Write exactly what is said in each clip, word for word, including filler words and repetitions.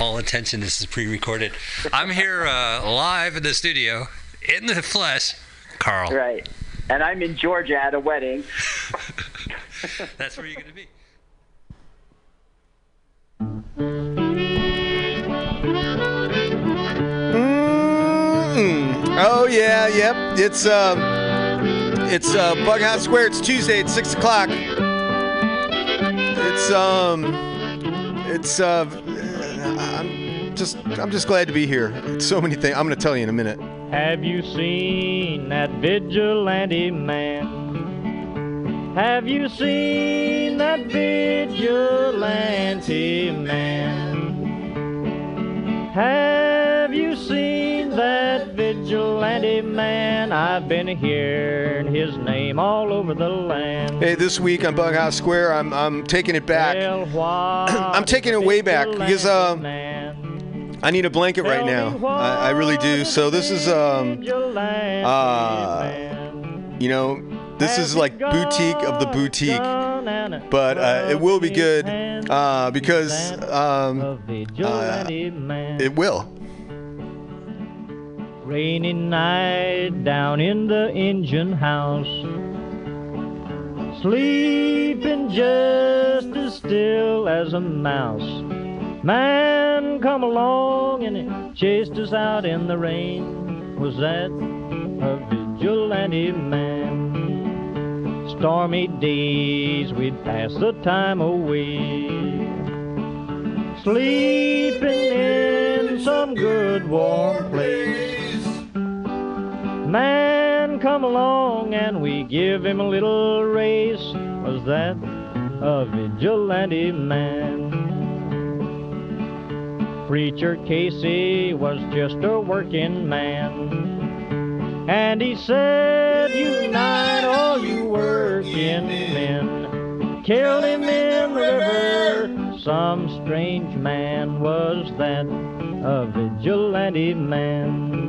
All attention, this is pre-recorded. I'm here uh, live in the studio, in the flesh, Carl. Right. And I'm in Georgia at a wedding. That's where you're going to be. Mm-hmm. Oh, yeah, yep. It's um, it's uh, Bughouse Square. It's Tuesday at six o'clock. It's, um, it's, uh... I'm just I'm just glad to be here. It's so many things. I'm going to tell you in a minute. Have you seen that vigilante man? Have you seen that vigilante man? Have you seen that vigilante man? I've been hearing his name all over the land. Hey, this week on Bughouse Square, I'm I'm taking it back. I'm taking it way back because uh, I need a blanket right now. I, I really do. So this is um uh you know this is like boutique of the boutique. But uh, it will be good uh, because um uh, it will. Rainy night down in the engine house, sleeping just as still as a mouse. Man come along and he chased us out in the rain. Was that a vigilante man? Stormy days we'd pass the time away, sleeping in some good warm place. Man come along and we give him a little race. Was that a vigilante man? Preacher Casey was just a working man, and he said, unite all you working men. Killed him in the river, some strange man. Was that a vigilante man?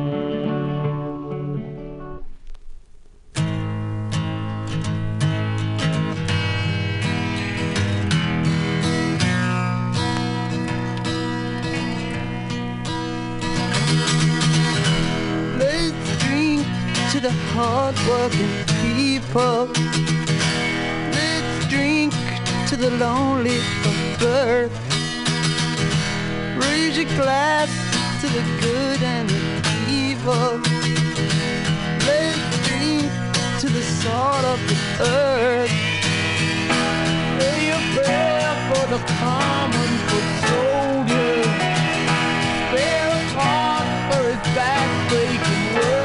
To the hard-working people, let's drink to the lonely of birth. Raise your glass to the good and the evil. Let's drink to the salt of the earth. Say a prayer for the common foot soldier. Spare his heart for his back-breaking world.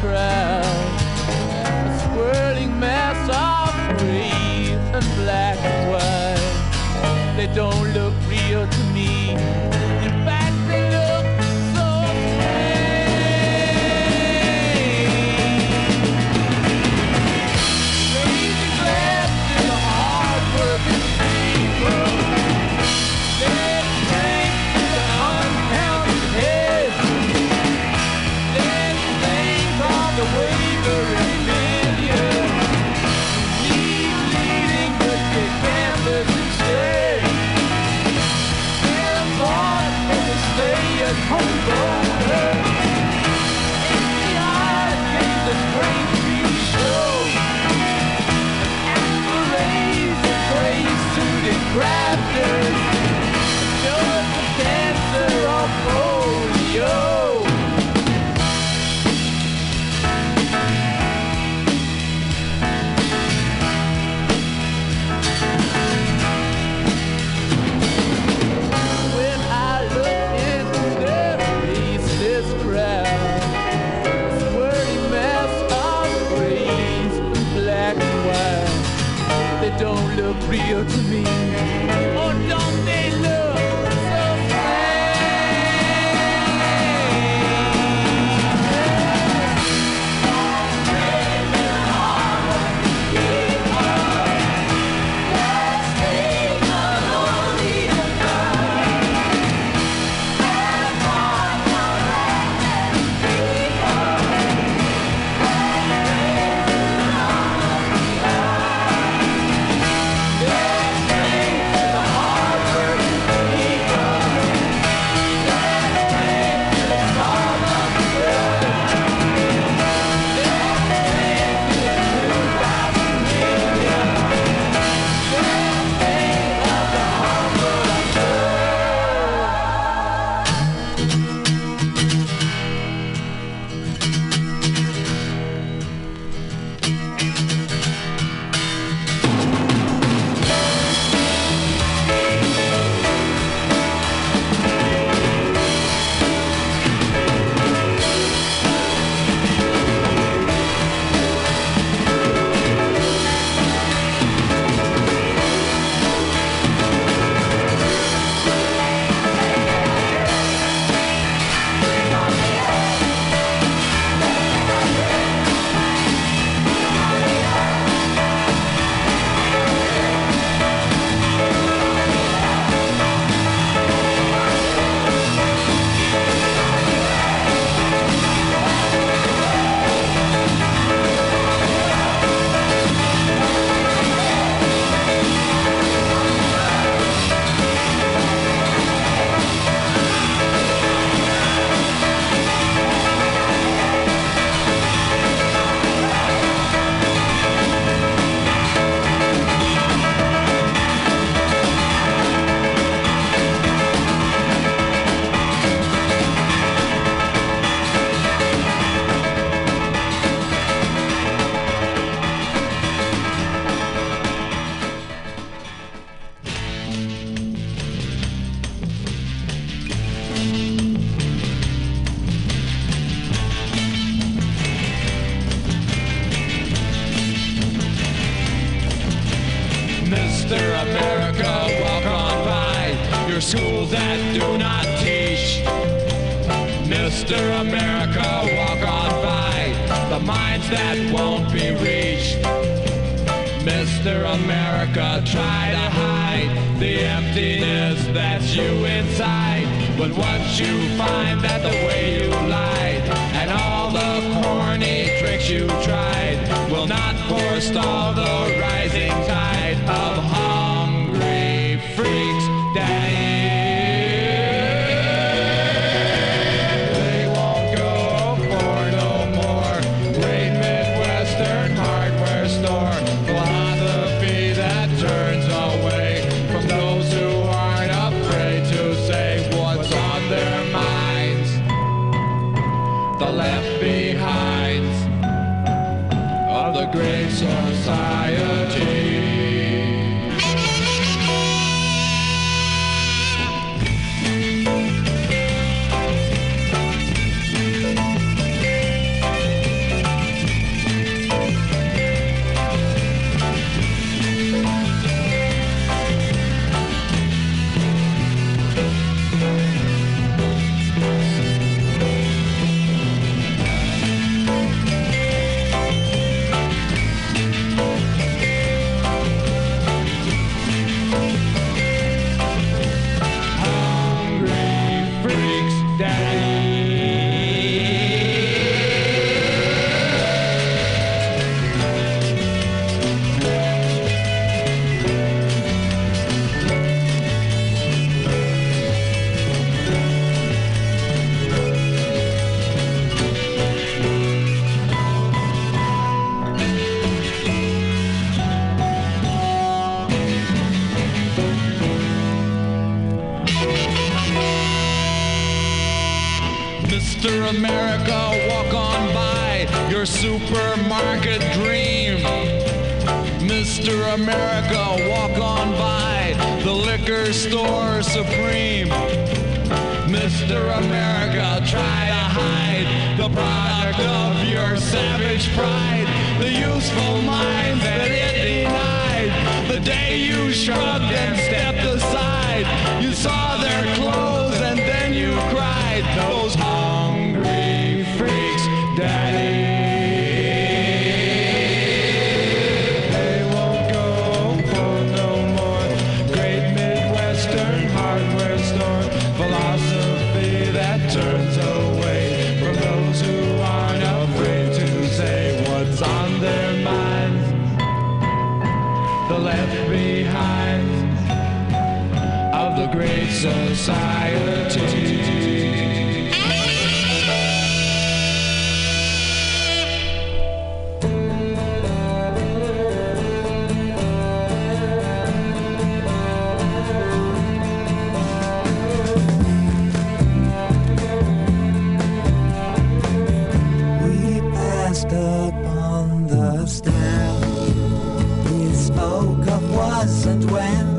Crowd, a swirling mass of gray and black and white. They don't look real to me. In fact, they look so strange. real to me. Oh, don't they look so society. We passed up on the stair. We spoke of was and when.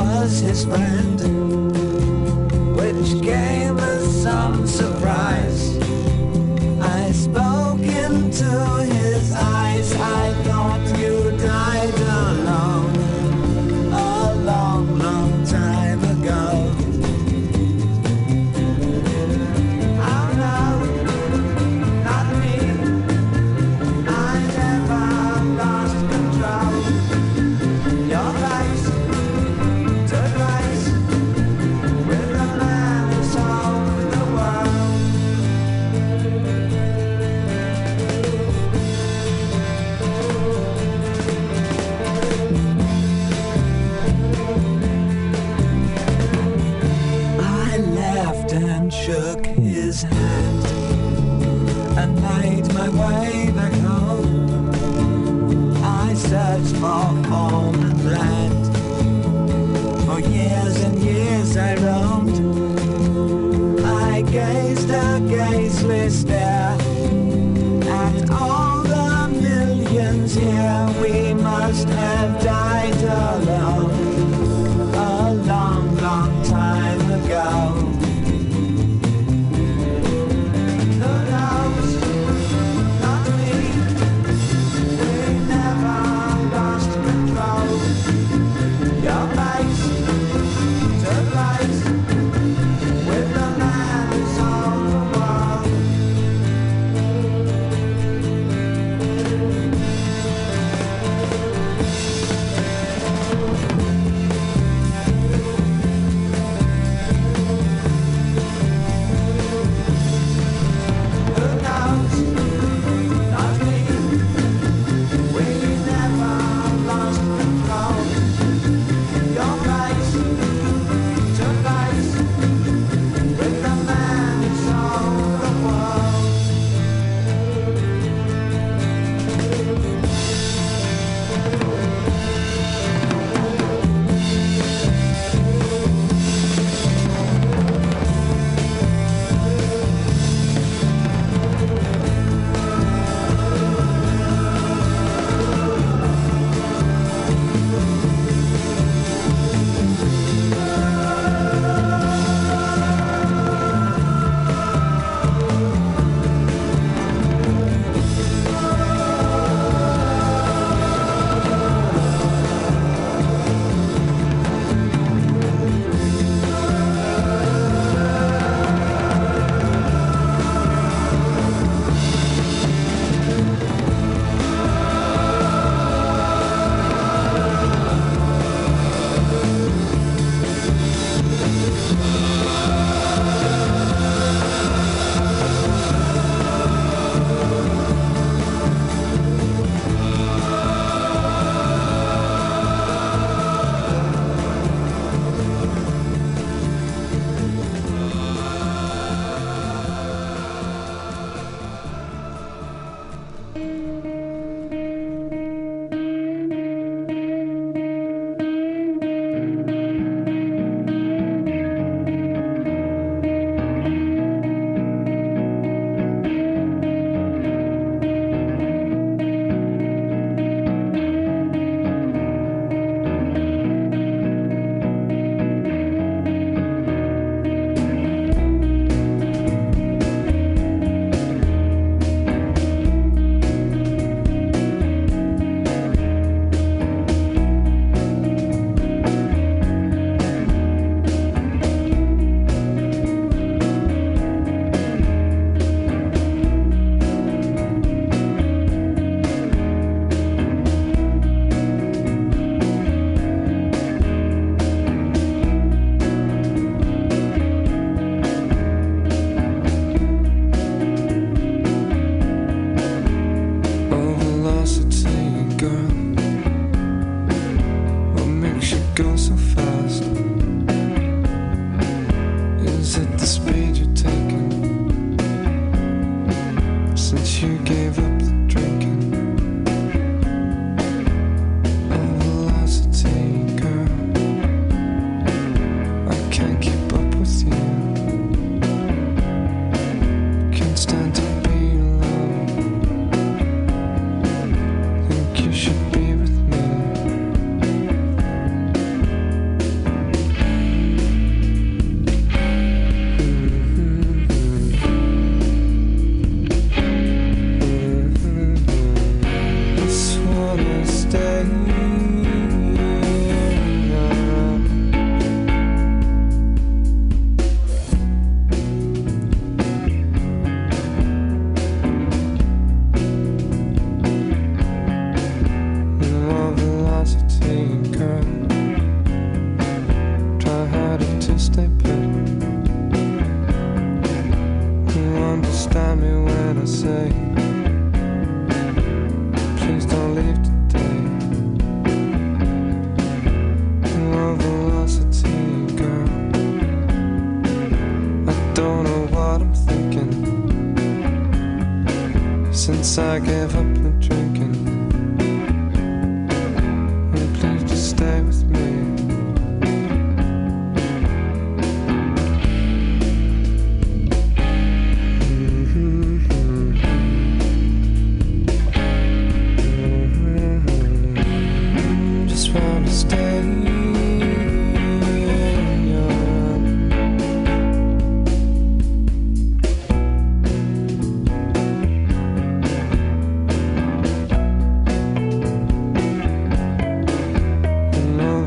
Was his friend, which gave us some surprise. I spoke into his eyes. I thought you died alone a long, long time ago. Oh no, not me. I never lost control. Your face. Shook his hand and made my way back home. I searched for home and land. For years and years I roamed. I gazed a gazeless stare at all the millions here. We must have died alone a long, long time ago. Not don't know what I'm thinking since I gave up the drinking. And please just stay with me. No.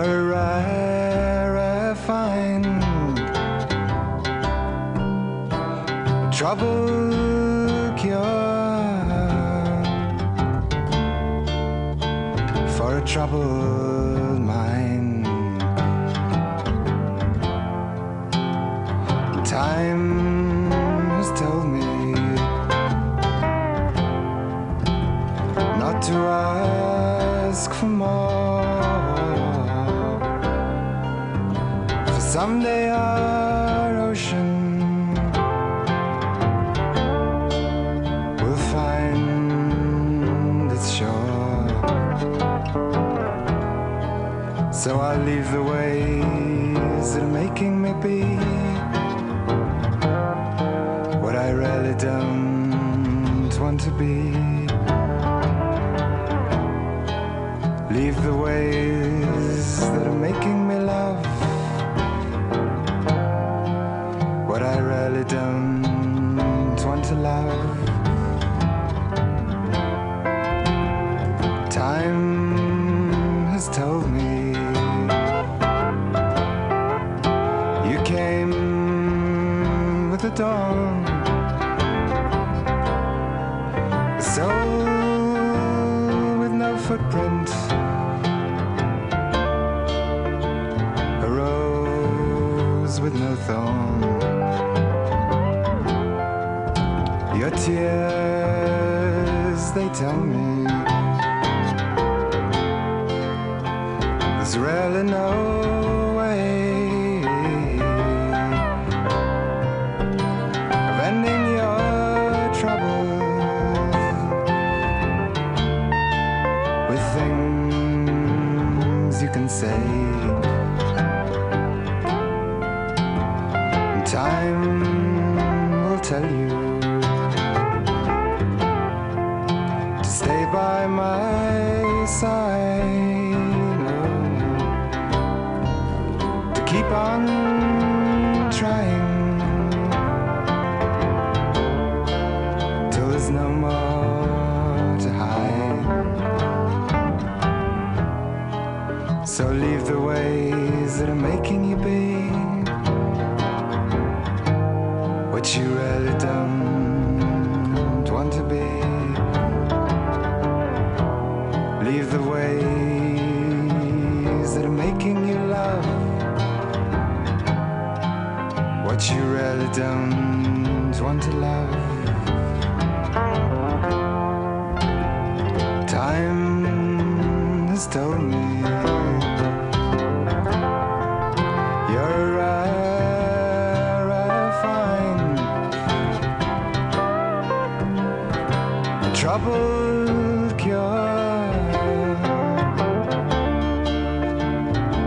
you're rare, fine. Trouble cure for a troubled mind. Time has told me not to ask for more, for someday our ocean will find its shore. So I leave the ways that are making me be don't want to be. Leave the ways that are making me love what I really don't want to love. Time has told me you came with the dawn. Footprint, a rose with no thorn. Your tears, they tell me there's really no way of ending your trouble. Say, time will tell you to stay by my side, oh, to keep on trying till there's no more to hide. So leave the ways that are making you be what you really don't want to be. Leave the ways that are making you love what you really don't want to love. Time has told me trouble cure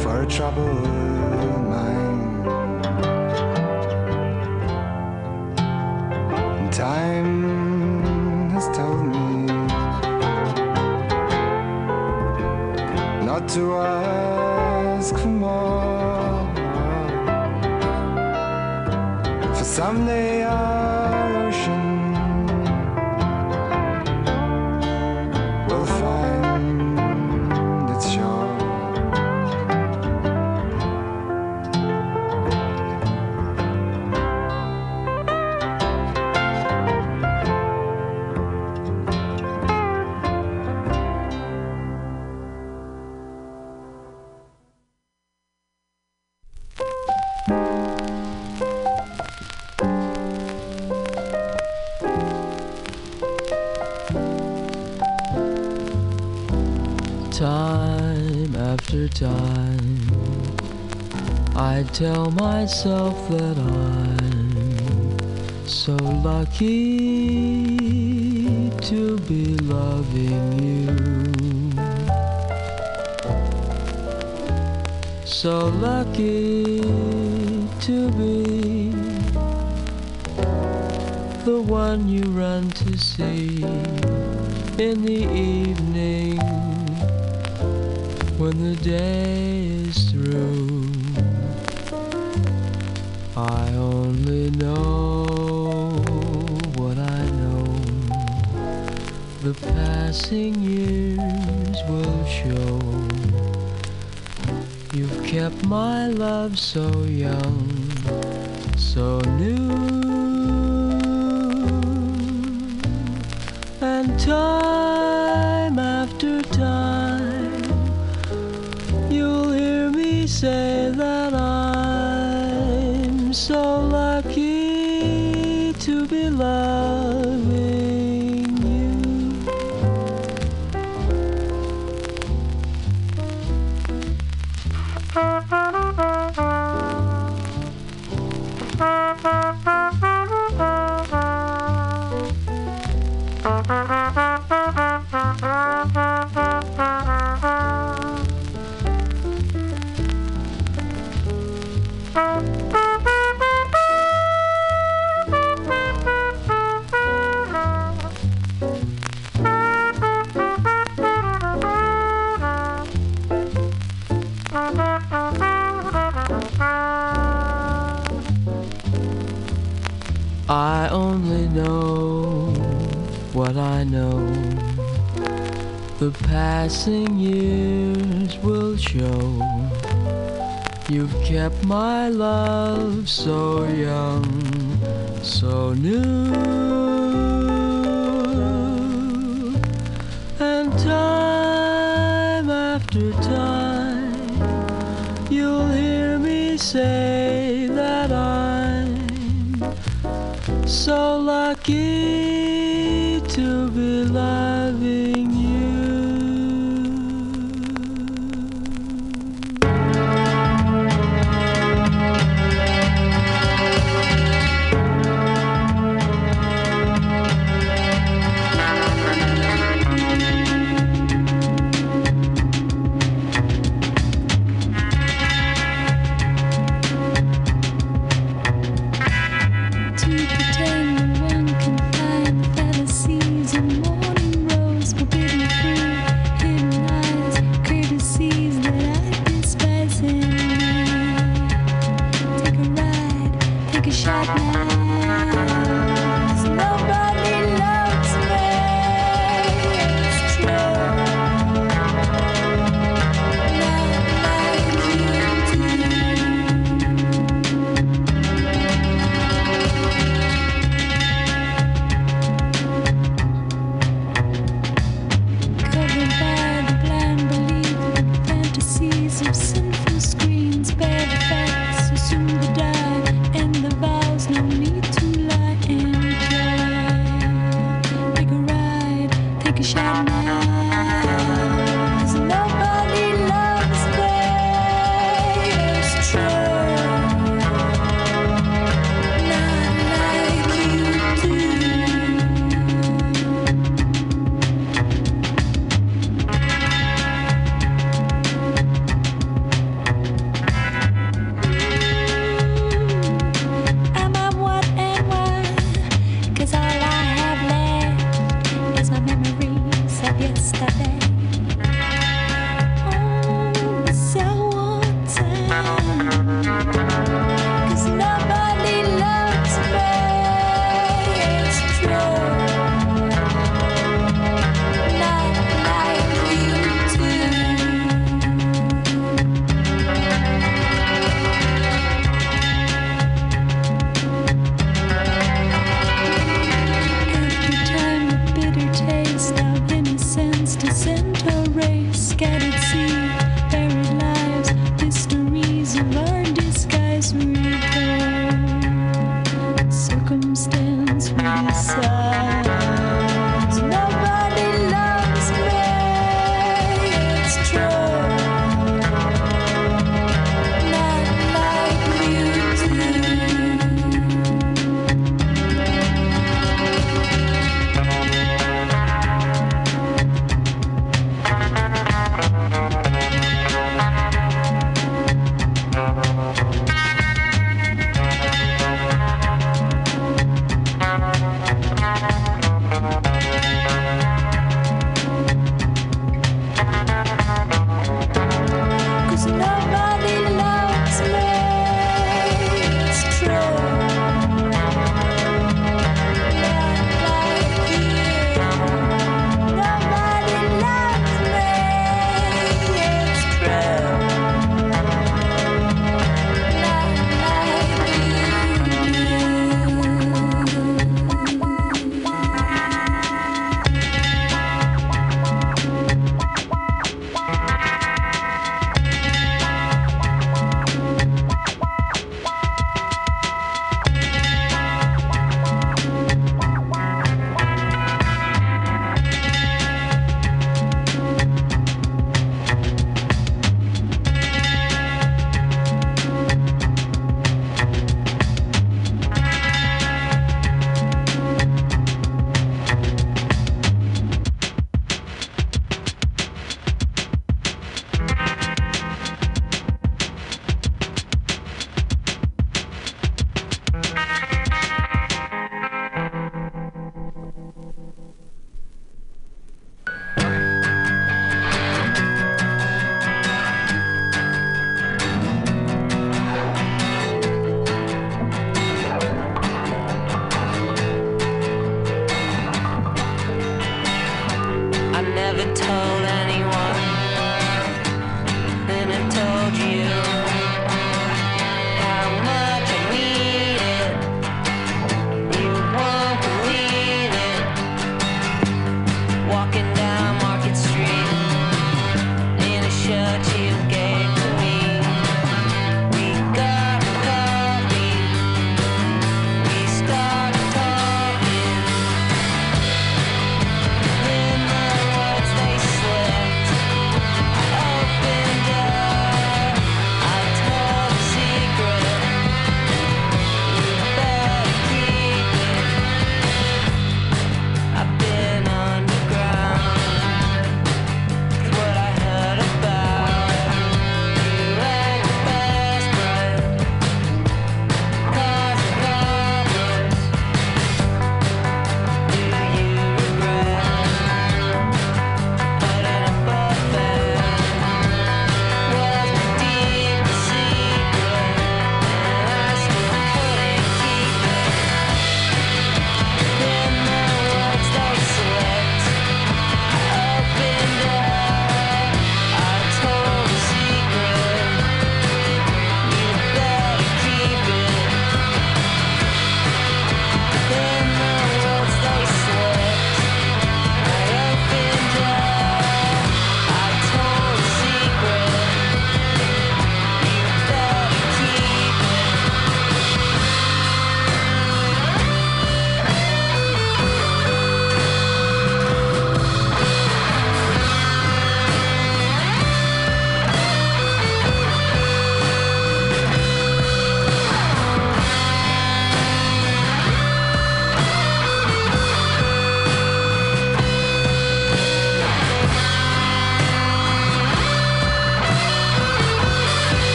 for a troubled mind. And time has told me not to ask for more, for someday our ocean time. I tell myself that I'm so lucky to be loving you, so lucky to be the one you run to see in the evening when the day is through. I only know what I know. The passing years will show kept my love so young, so new. And time after time, you'll hear me say that I'm so lucky to be loving. I only know what I know. The passing years will show. You've kept my love so young, so new. And time after time, you'll hear me say that I'm so lucky to be loving you. To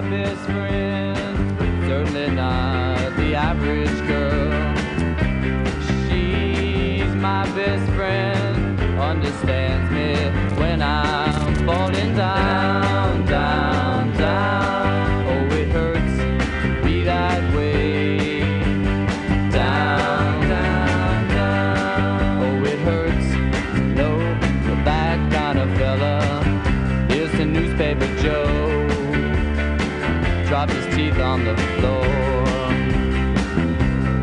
my best friend, certainly not the average girl. She's my best friend, understands me when I'm falling down, down, down. Oh, it hurts to be that way. Down, down, down. Oh, it hurts to know that that kind of fella is the newspaper Joe. Dropped his teeth on the floor,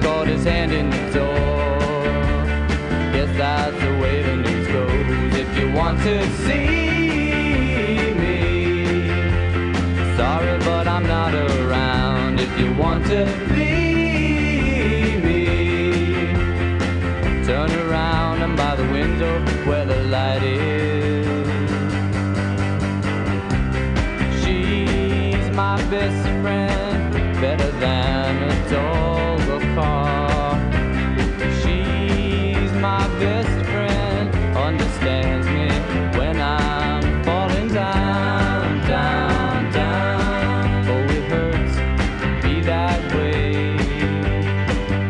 caught his hand in the door. Guess that's the way the news goes. If you want to see me, sorry but I'm not around. If you want to leave me, turn around and by the window where the light is. My best friend, better than a dog or car. She's my best friend, understands me when I'm falling down, down, down. Oh, it hurts to be that way.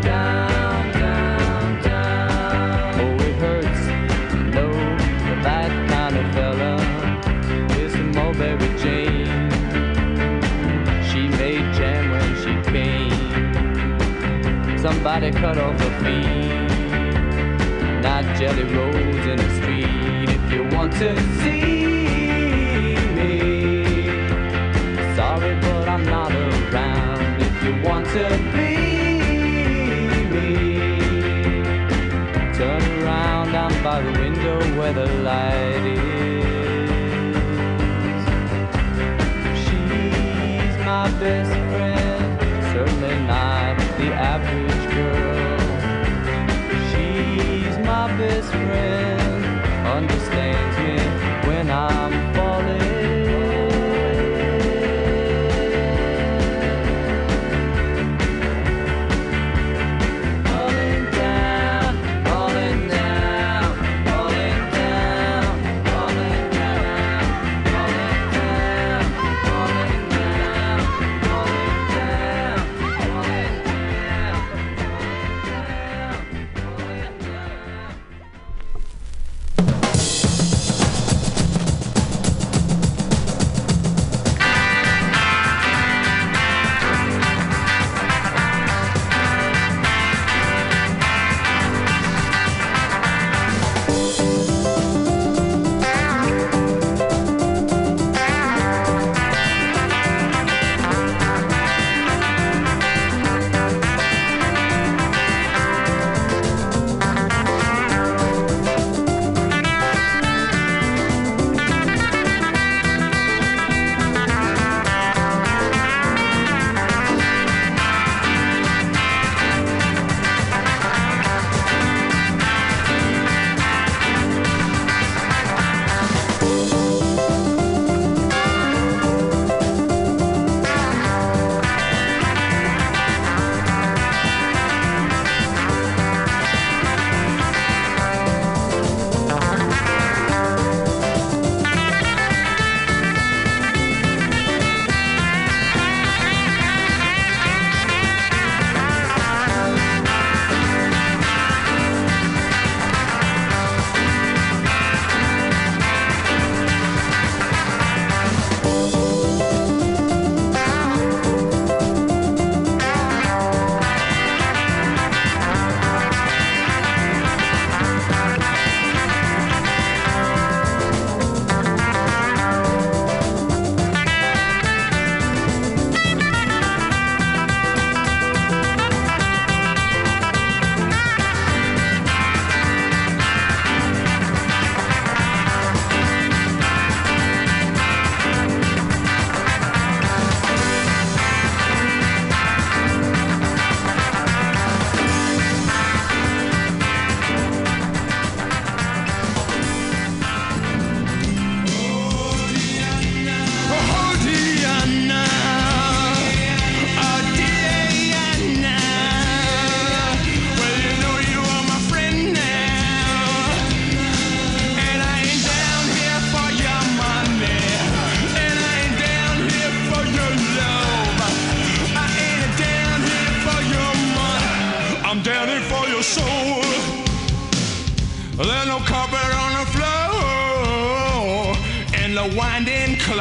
Down, down, down. Oh, it hurts to know that that kind of fella is some old baby Jane. Somebody cut off her feet, not jelly rolls in the street. If you want to see me, sorry but I'm not around. If you want to leave me, turn around down by the window where the light is. She's my best friend, certainly not the average girl. She's my best friend, understands me when I'm falling, falling down, falling down, falling down, falling down.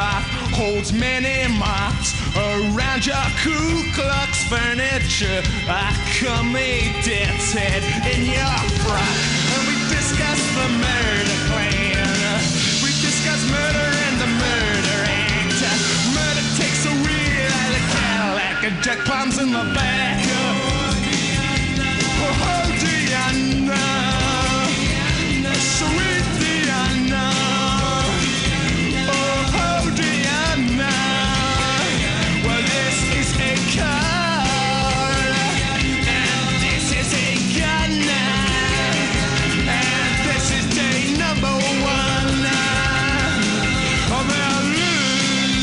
cloth holds many moths around your Ku Klux furniture. I come a death's head in your frock. And we discuss the murder plan. We discuss murder and the murder act. Murder takes a wheel out of Cadillac and Jack Palms in the back. Oh, Diana. Sweet Diana, oh, oh Diana, well this is a car, and this is a gun, and this is day number one, oh Berlin,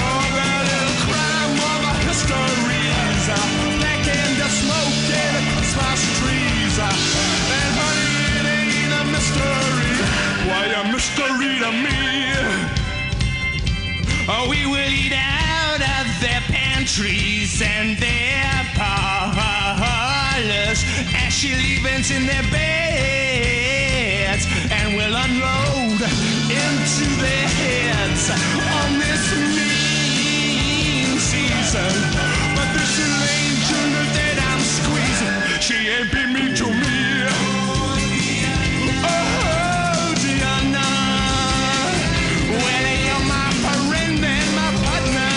oh Berlin, crime of our histories, black and the smoke and the Christmas trees, and honey. Mystery. Why a mystery to me? Oh, we will eat out of their pantries and their parlors, ashy leavings in their beds, and we'll unload into their heads on this mean season. But this little angel that I'm squeezing, she ain't been mean to me. Oh, Diana, well, you're my friend and my partner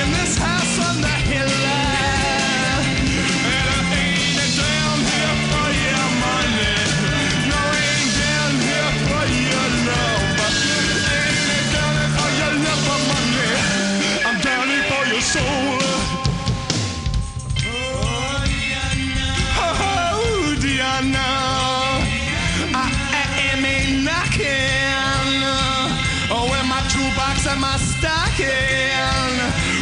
in this house on the hill. And I ain't down here for your money, no, I ain't down here for your love. I ain't down here for your love for money, I'm down here for your soul. Oh, Diana, oh, Diana. And my stocking,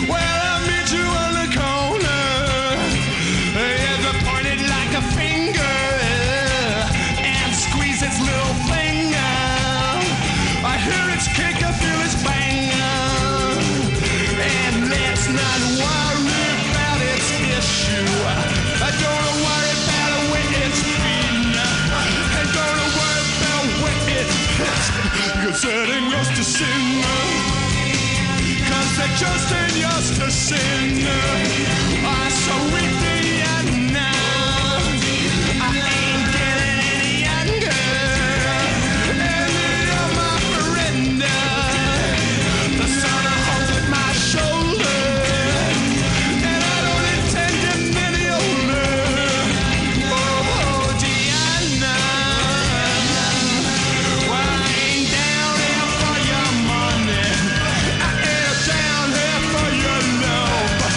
well, I'll meet you on the corner, yeah, pointed like a finger, and squeeze its little finger, I hear its kick, I feel its bang, and let's not worry about its issue, I don't worry about when it's been, I don't worry about when it's pissed, because it ain't yours to sin. That just ain't yours to sin. I'm so weak, Diana. I ain't getting any younger. Any of my friend, the sun I hold at my shoulder, and I don't intend him any older. Oh, Diana, well, I ain't down here for your money. Down here for your love.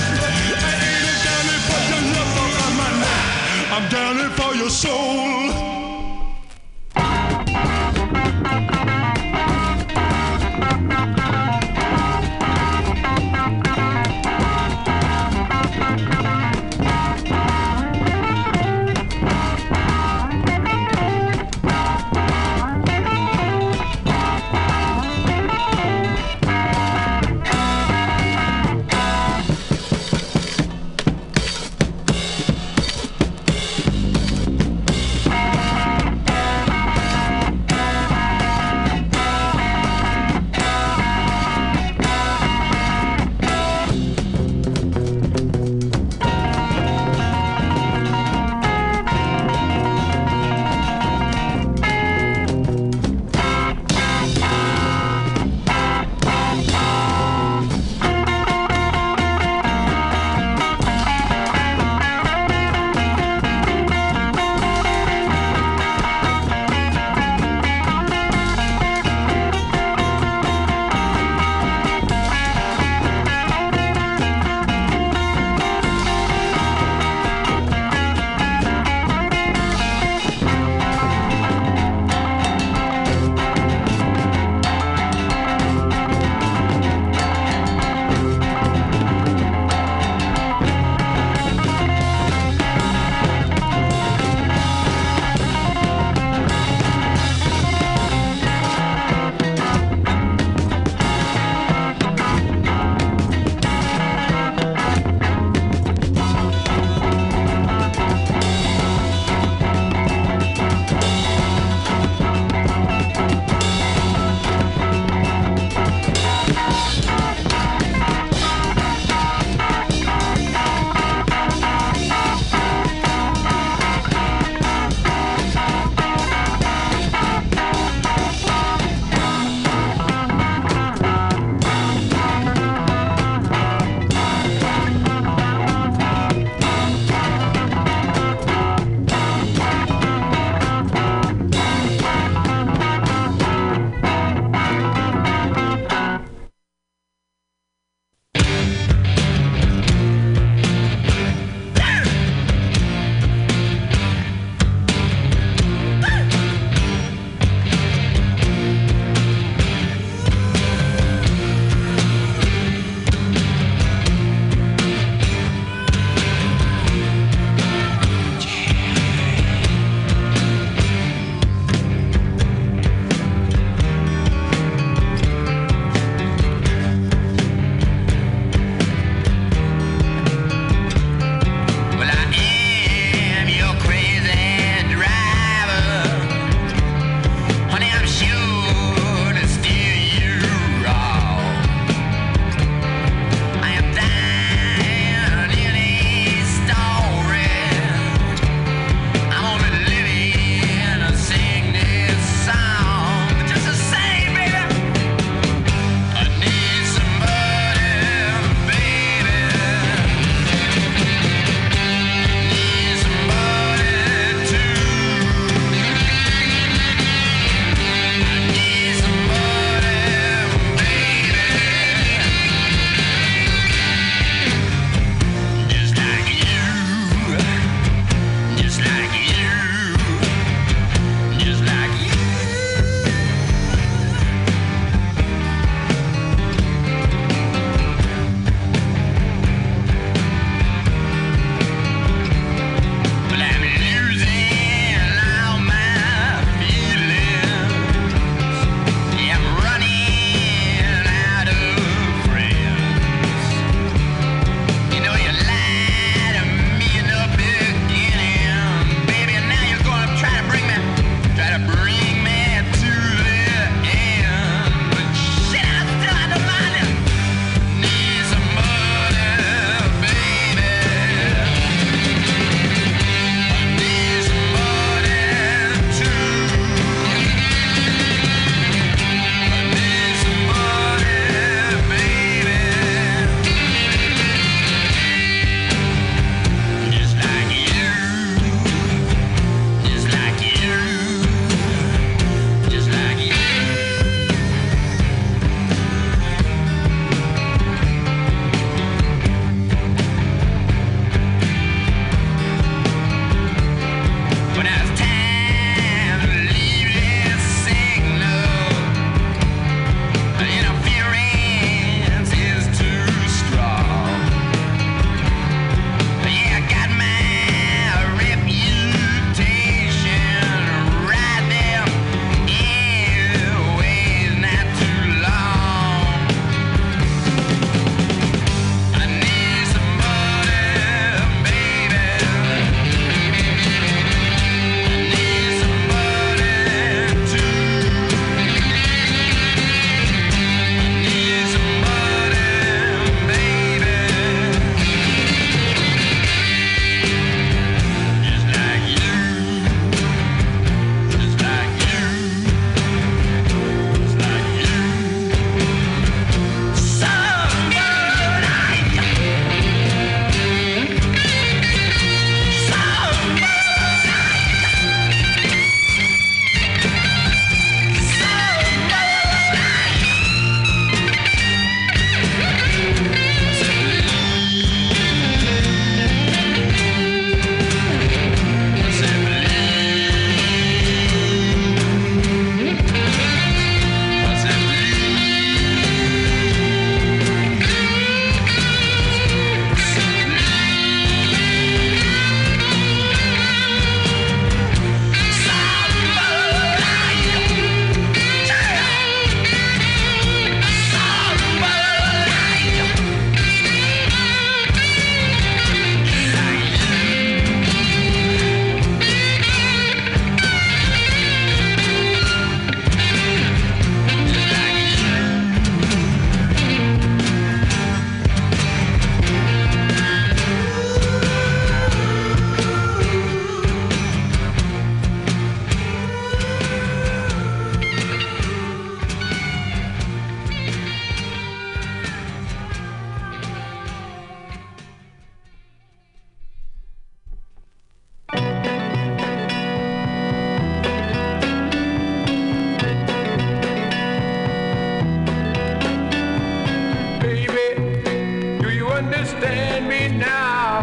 understand me now.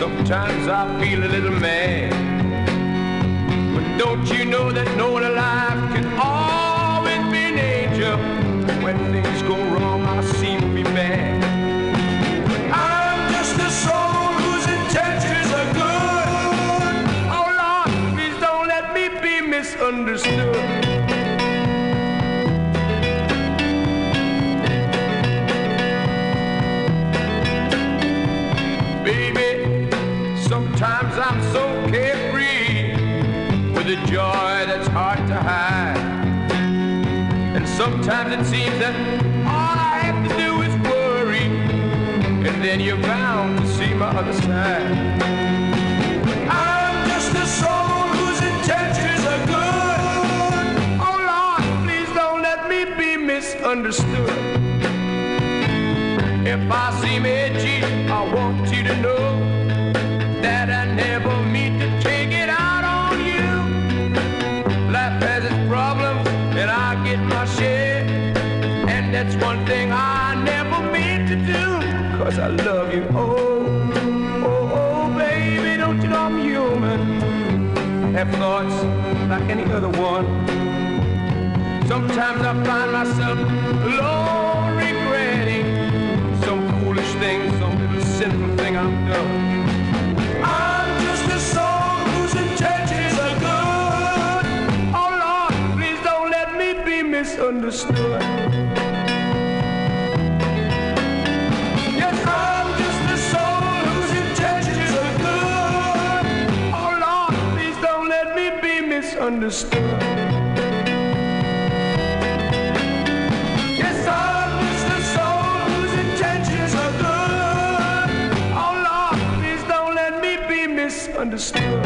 Sometimes I feel a little mad, but don't you know that no one alive can always be an angel? When things go wrong, I seem to be bad. I'm just a soul whose intentions are good. Oh Lord, please don't let me be misunderstood. Sometimes I'm so carefree with a joy that's hard to hide. And sometimes it seems that all I have to do is worry, and then you're bound to see my other side. I'm just a soul whose intentions are good. Oh Lord, please don't let me be misunderstood. If I seem edgy, I want you to know that I never mean to take it out on you. Life has its problems, and I get my share, and that's one thing I never mean to do, 'cause I love you. Oh, oh, oh, baby, don't you know I'm human? Have thoughts like any other one. Sometimes I find myself alone, regretting some foolish thing, some little sinful thing I've done. Understood. Yes, I'm just a soul whose intentions are good. Oh Lord, please don't let me be misunderstood. Yes, I'm just a soul whose intentions are good. Oh Lord, please don't let me be misunderstood.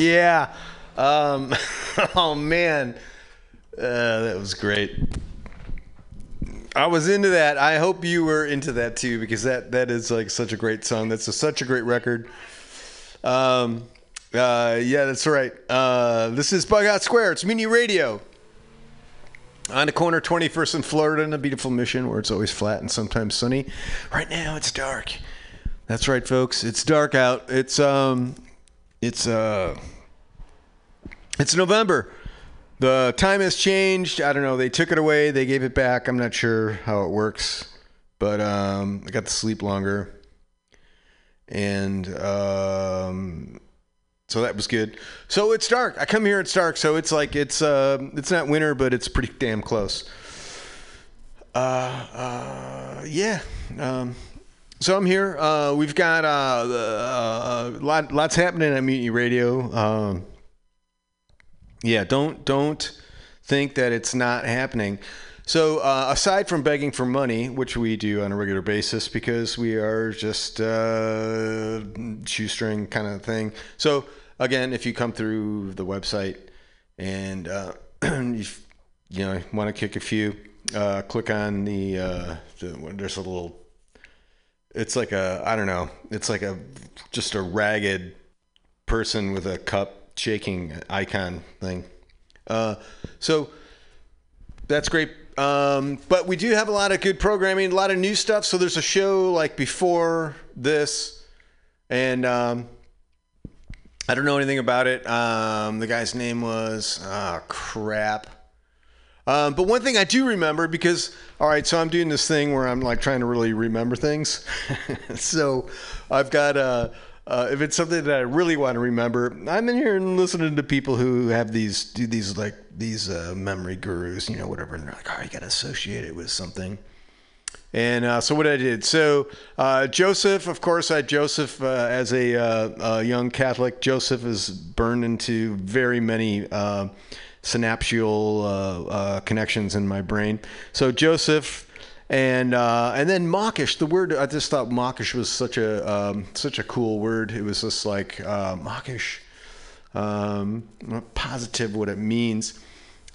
Yeah. Um, oh, man. Uh, that was great. I was into that. I hope you were into that, too, because that, that is, like, such a great song. That's a, such a great record. Um, uh, yeah, that's right. Uh, this is Bughouse Square. It's Mutiny Radio. On the corner, twenty-first and Florida, in a beautiful Mission where it's always flat and sometimes sunny. Right now, it's dark. That's right, folks. It's dark out. It's um, it's uh, it's November. The time has changed. I don't know. They took it away. They gave it back. I'm not sure how it works, but um, I got to sleep longer, and um. So that was good. So it's dark. I come here, it's dark. So it's like, it's uh, it's not winter, but it's pretty damn close. Uh, uh, yeah. Um, so I'm here. Uh, we've got uh, uh, lot, lots happening at Mutiny Radio. Um, yeah, don't don't think that it's not happening. So uh, aside from begging for money, which we do on a regular basis because we are just uh, shoestring kind of thing. So... Again, if you come through the website and uh, you, you know want to kick a few, uh, click on the, uh, the there's a little, it's like a, I don't know, it's like a, just a ragged person with a cup shaking icon thing. Uh, so that's great. Um, but we do have a lot of good programming, a lot of new stuff. So there's a show like before this and... Um, I don't know anything about it. Um, the guy's name was, oh, crap. Um, but one thing I do remember because, all right, so I'm doing this thing where I'm like trying to really remember things. So I've got, uh, uh, if it's something that I really want to remember, I'm in here and listening to people who have these, do these like these uh, memory gurus, you know, whatever. And they're like, oh, you got to associate it with something. And uh, so what I did, so uh, Joseph, of course, I had Joseph uh, as a, uh, a young Catholic. Joseph is burned into very many uh, synaptial uh, uh, connections in my brain. So Joseph and uh, and then mawkish, the word, I just thought mawkish was such a um, such a cool word. It was just like uh, mawkish, um, I'm not positive what it means.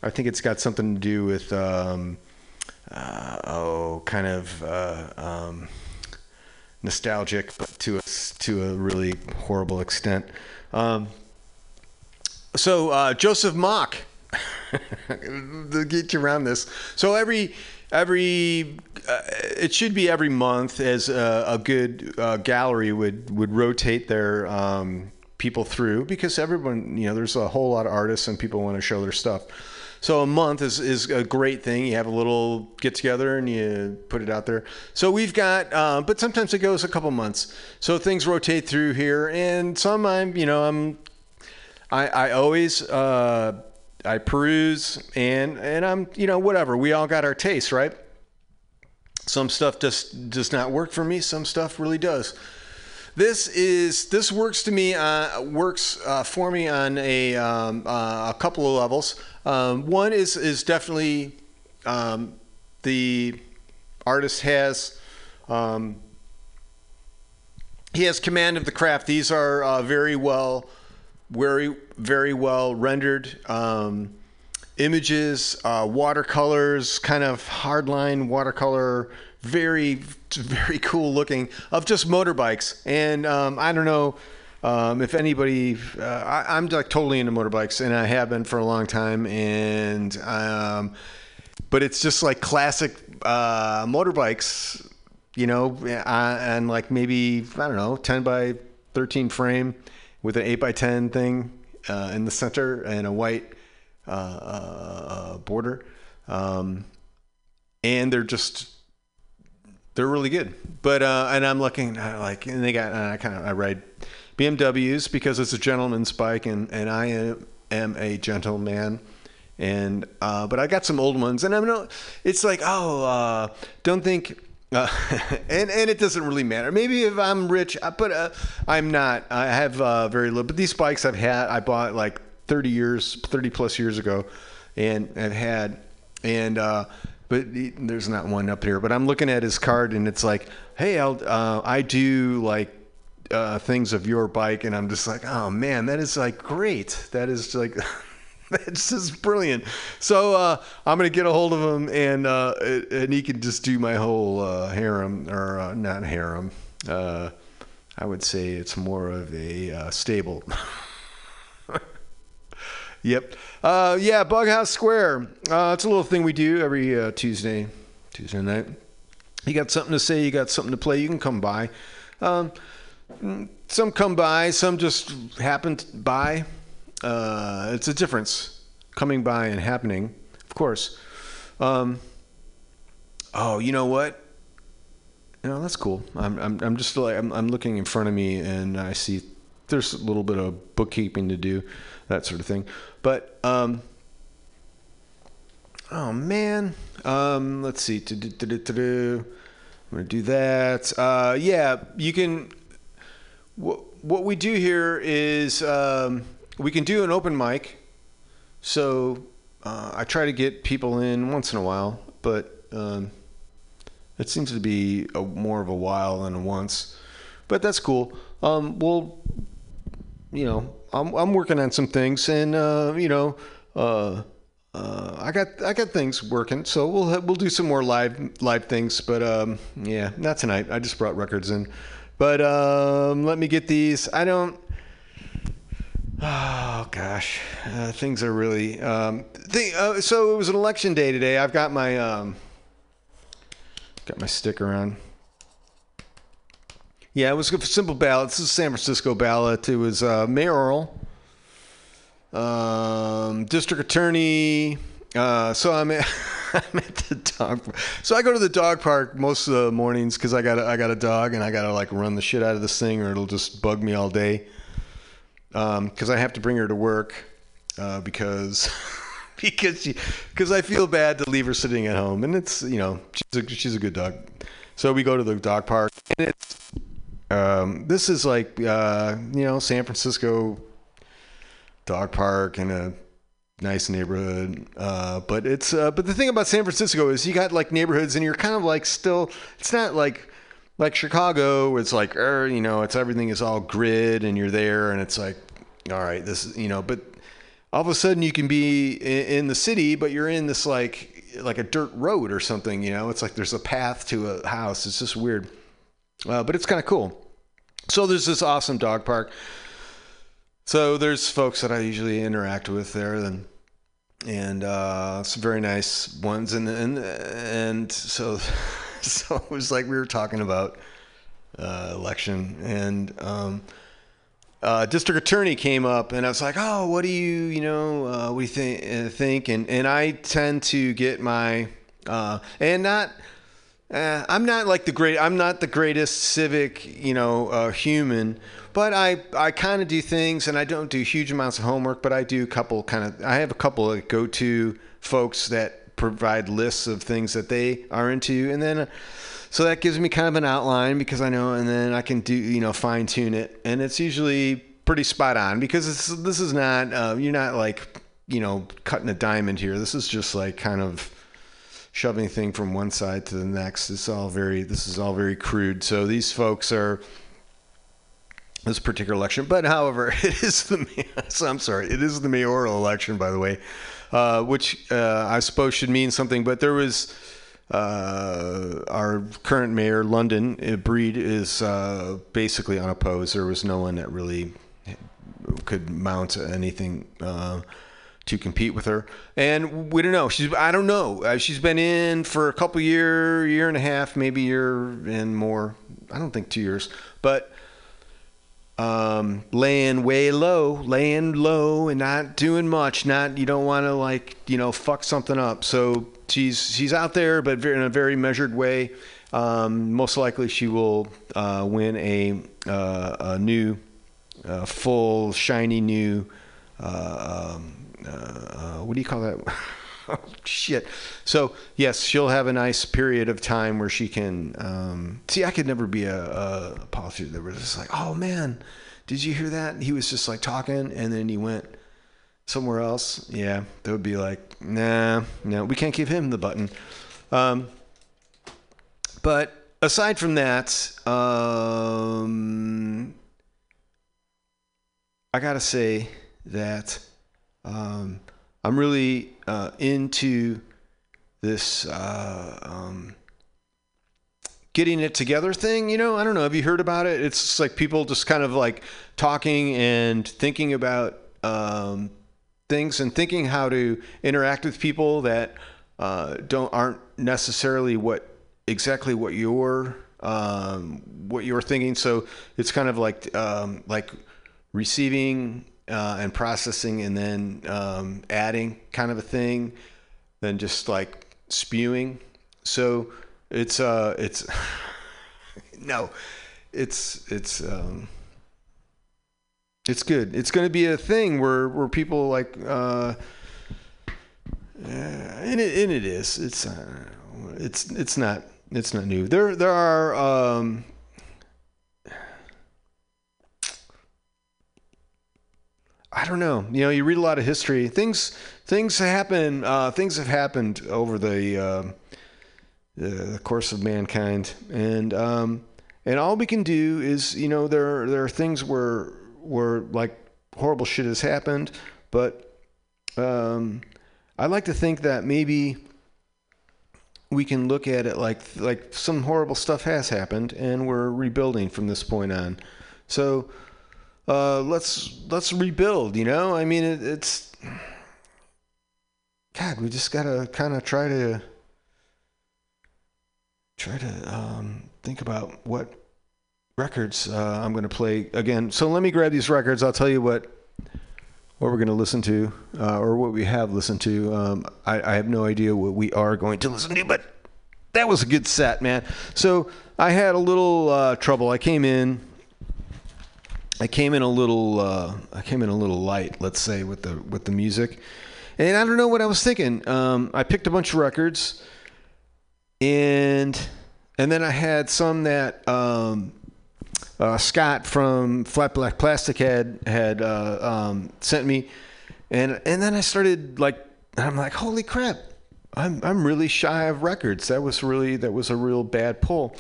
I think it's got something to do with... Um, Uh, oh, kind of uh, um, nostalgic, but to a, to a really horrible extent. Um, so uh, Joseph Mock, to get you around this. So every every uh, it should be every month, as a, a good uh, gallery would would rotate their um, people through, because everyone, you know, there's a whole lot of artists and people want to show their stuff. So a month is, is a great thing. You have a little get-together and you put it out there. So we've got, uh, but sometimes it goes a couple months. So things rotate through here, and some I'm, you know, I'm, I, I always, uh, I peruse, and and I'm, you know, whatever. We all got our tastes, right? Some stuff just does not work for me. Some stuff really does. This is this works to me uh, works uh, for me on a um, uh, a couple of levels. Um, one is is definitely um, the artist has um, he has command of the craft. These are uh, very well very very well rendered um, images, uh, watercolors, kind of hardline watercolor. Very, very cool looking of just motorbikes. And um, I don't know um, if anybody, uh, I, I'm like totally into motorbikes, and I have been for a long time. And, um, but it's just like classic uh, motorbikes, you know, and like maybe, I don't know, ten by thirteen frame with an eight by ten thing uh, in the center and a white uh, uh, border. Um, and they're just, They're really good, but uh, and I'm looking uh, like, and they got. And I kind of I ride B M Ws because it's a gentleman's bike, and and I am, am a gentleman, and uh, but I got some old ones, and I'm not. It's like oh, uh, don't think, uh, and and it doesn't really matter. Maybe if I'm rich, but uh, I'm not. I have uh, very little. But these bikes I've had, I bought like thirty years, thirty plus years ago, and I've had, and. Uh, But there's not one up here. But I'm looking at his card, and it's like, hey, I'll, uh, I do like uh, things of your bike, and I'm just like, oh man, that is like great. That is like, that's just brilliant. So uh, I'm gonna get a hold of him, and uh, and he can just do my whole uh, harem, or uh, not harem. Uh, I would say it's more of a uh, stable. Yep. Uh, yeah, Bughouse Square. Uh, it's a little thing we do every uh, Tuesday, Tuesday night. You got something to say, you got something to play, you can come by. Um, some come by, some just happen by. Uh, it's a difference, coming by and happening, of course. Um, oh, you know what? You know, that's cool. I'm, I'm, I'm just like, I'm, I'm looking in front of me, and I see there's a little bit of bookkeeping to do, that sort of thing. But, um, oh man, um, let's see. I'm gonna do that. Uh, yeah, you can. Wh- what we do here is um, we can do an open mic. So uh, I try to get people in once in a while, but um, it seems to be a, more of a while than a once. But that's cool. Um, we'll, you know, I'm I'm working on some things, and uh, you know. Uh, Uh, I got I got things working, so we'll we'll do some more live live things, but um, yeah, not tonight. I just brought records in, but um, let me get these. I don't. Oh gosh, uh, things are really. Um, thing, uh, so it was an election day today. I've got my um, got my sticker on. Yeah, it was a simple ballot. This is a San Francisco ballot. It was uh, mayoral. Um, district attorney. Uh, so I'm at, I'm at the dog. So I go to the dog park most of the mornings because I got I got a dog, and I gotta like run the shit out of this thing, or it'll just bug me all day. Um, because I have to bring her to work. Uh, because because she because I feel bad to leave her sitting at home, and it's you know she's a, she's a good dog. So we go to the dog park, and it's um this is like uh you know San Francisco. Dog park in a nice neighborhood, uh, but it's uh, but the thing about San Francisco is you got like neighborhoods, and you're kind of like still. It's not like like Chicago. Where it's like er, you know, it's everything is all grid, and you're there, and it's like all right, this is you know. But all of a sudden you can be in, in the city, but you're in this like like a dirt road or something. You know, it's like there's a path to a house. It's just weird, uh, but it's kind of cool. So there's this awesome dog park. So there's folks that I usually interact with there, and and uh, some very nice ones, and and and so so it was like we were talking about uh, election, and um, uh, district attorney came up, and I was like, oh, what do you you know uh, what do you think think, and and I tend to get my uh, and not. Uh, I'm not like the great. I'm not the greatest civic, you know, uh, human. But I, I kind of do things, and I don't do huge amounts of homework. But I do a couple kind of. I have a couple of go-to folks that provide lists of things that they are into, and then uh, so that gives me kind of an outline because I know, and then I can do you know fine tune it, and it's usually pretty spot on because it's this is not uh, you're not like you know cutting a diamond here. This is just like kind of. Shoving thing from one side to the next. It's all very, this is all very crude. So these folks are this particular election, but however, it is the, I'm sorry, it is the mayoral election, by the way, uh, which uh, I suppose should mean something, but there was uh, our current mayor, London Breed, is uh, basically unopposed. There was no one that really could mount anything, uh, to compete with her, and we don't know. She's I don't know. Uh, she's been in for a couple year, year and a half, maybe year and more. I don't think two years, but um, laying way low, laying low, and not doing much. Not you don't want to like you know fuck something up. So she's she's out there, but in a very measured way. Um, most likely, she will uh, win a uh, a new, uh, full shiny new. Uh, um, Uh, uh, what do you call that? Oh, shit. So yes, she'll have a nice period of time where she can, um, see, I could never be a, a politician that was just like, oh man, did you hear that? He was just like talking and then he went somewhere else. Yeah. That would be like, nah, no, we can't give him the button. Um, but aside from that, um, I gotta say that um, I'm really uh, into this uh, um, getting it together thing. You know, I don't know. Have you heard about it? It's just like people just kind of like talking and thinking about um, things and thinking how to interact with people that uh, don't aren't necessarily what exactly what you're um, what you're thinking. So it's kind of like um, like receiving uh, and processing and then um, adding kind of a thing, then just like spewing. So. It's, uh, it's, no, it's, it's, um, it's good. It's going to be a thing where, where people like, uh, and it, and it is, it's, uh, it's, it's not, it's not new. There, there are, um, I don't know. You know, you read a lot of history. Things, things happen, uh, things have happened over the, um, uh, the course of mankind, and um and all we can do is, you know, there are, there are things where where like horrible shit has happened, but um I like to think that maybe we can look at it like like some horrible stuff has happened and we're rebuilding from this point on. So uh let's let's rebuild, you know. I mean, it, it's God, we just gotta kind of try to Try to um, think about what records uh, I'm going to play again. So let me grab these records. I'll tell you what what we're going to listen to, uh, or what we have listened to. Um, I, I have no idea what we are going to listen to, but that was a good set, man. So I had a little uh, trouble. I came in, I came in a little, uh, I came in a little light, let's say, with the with the music, and I don't know what I was thinking. Um, I picked a bunch of records. And and then I had some that um, uh, Scott from Flat Black Plastic had had uh, um, sent me, and and then I started like, and I'm like, holy crap, I'm I'm really shy of records. That was really that was a real bad pull.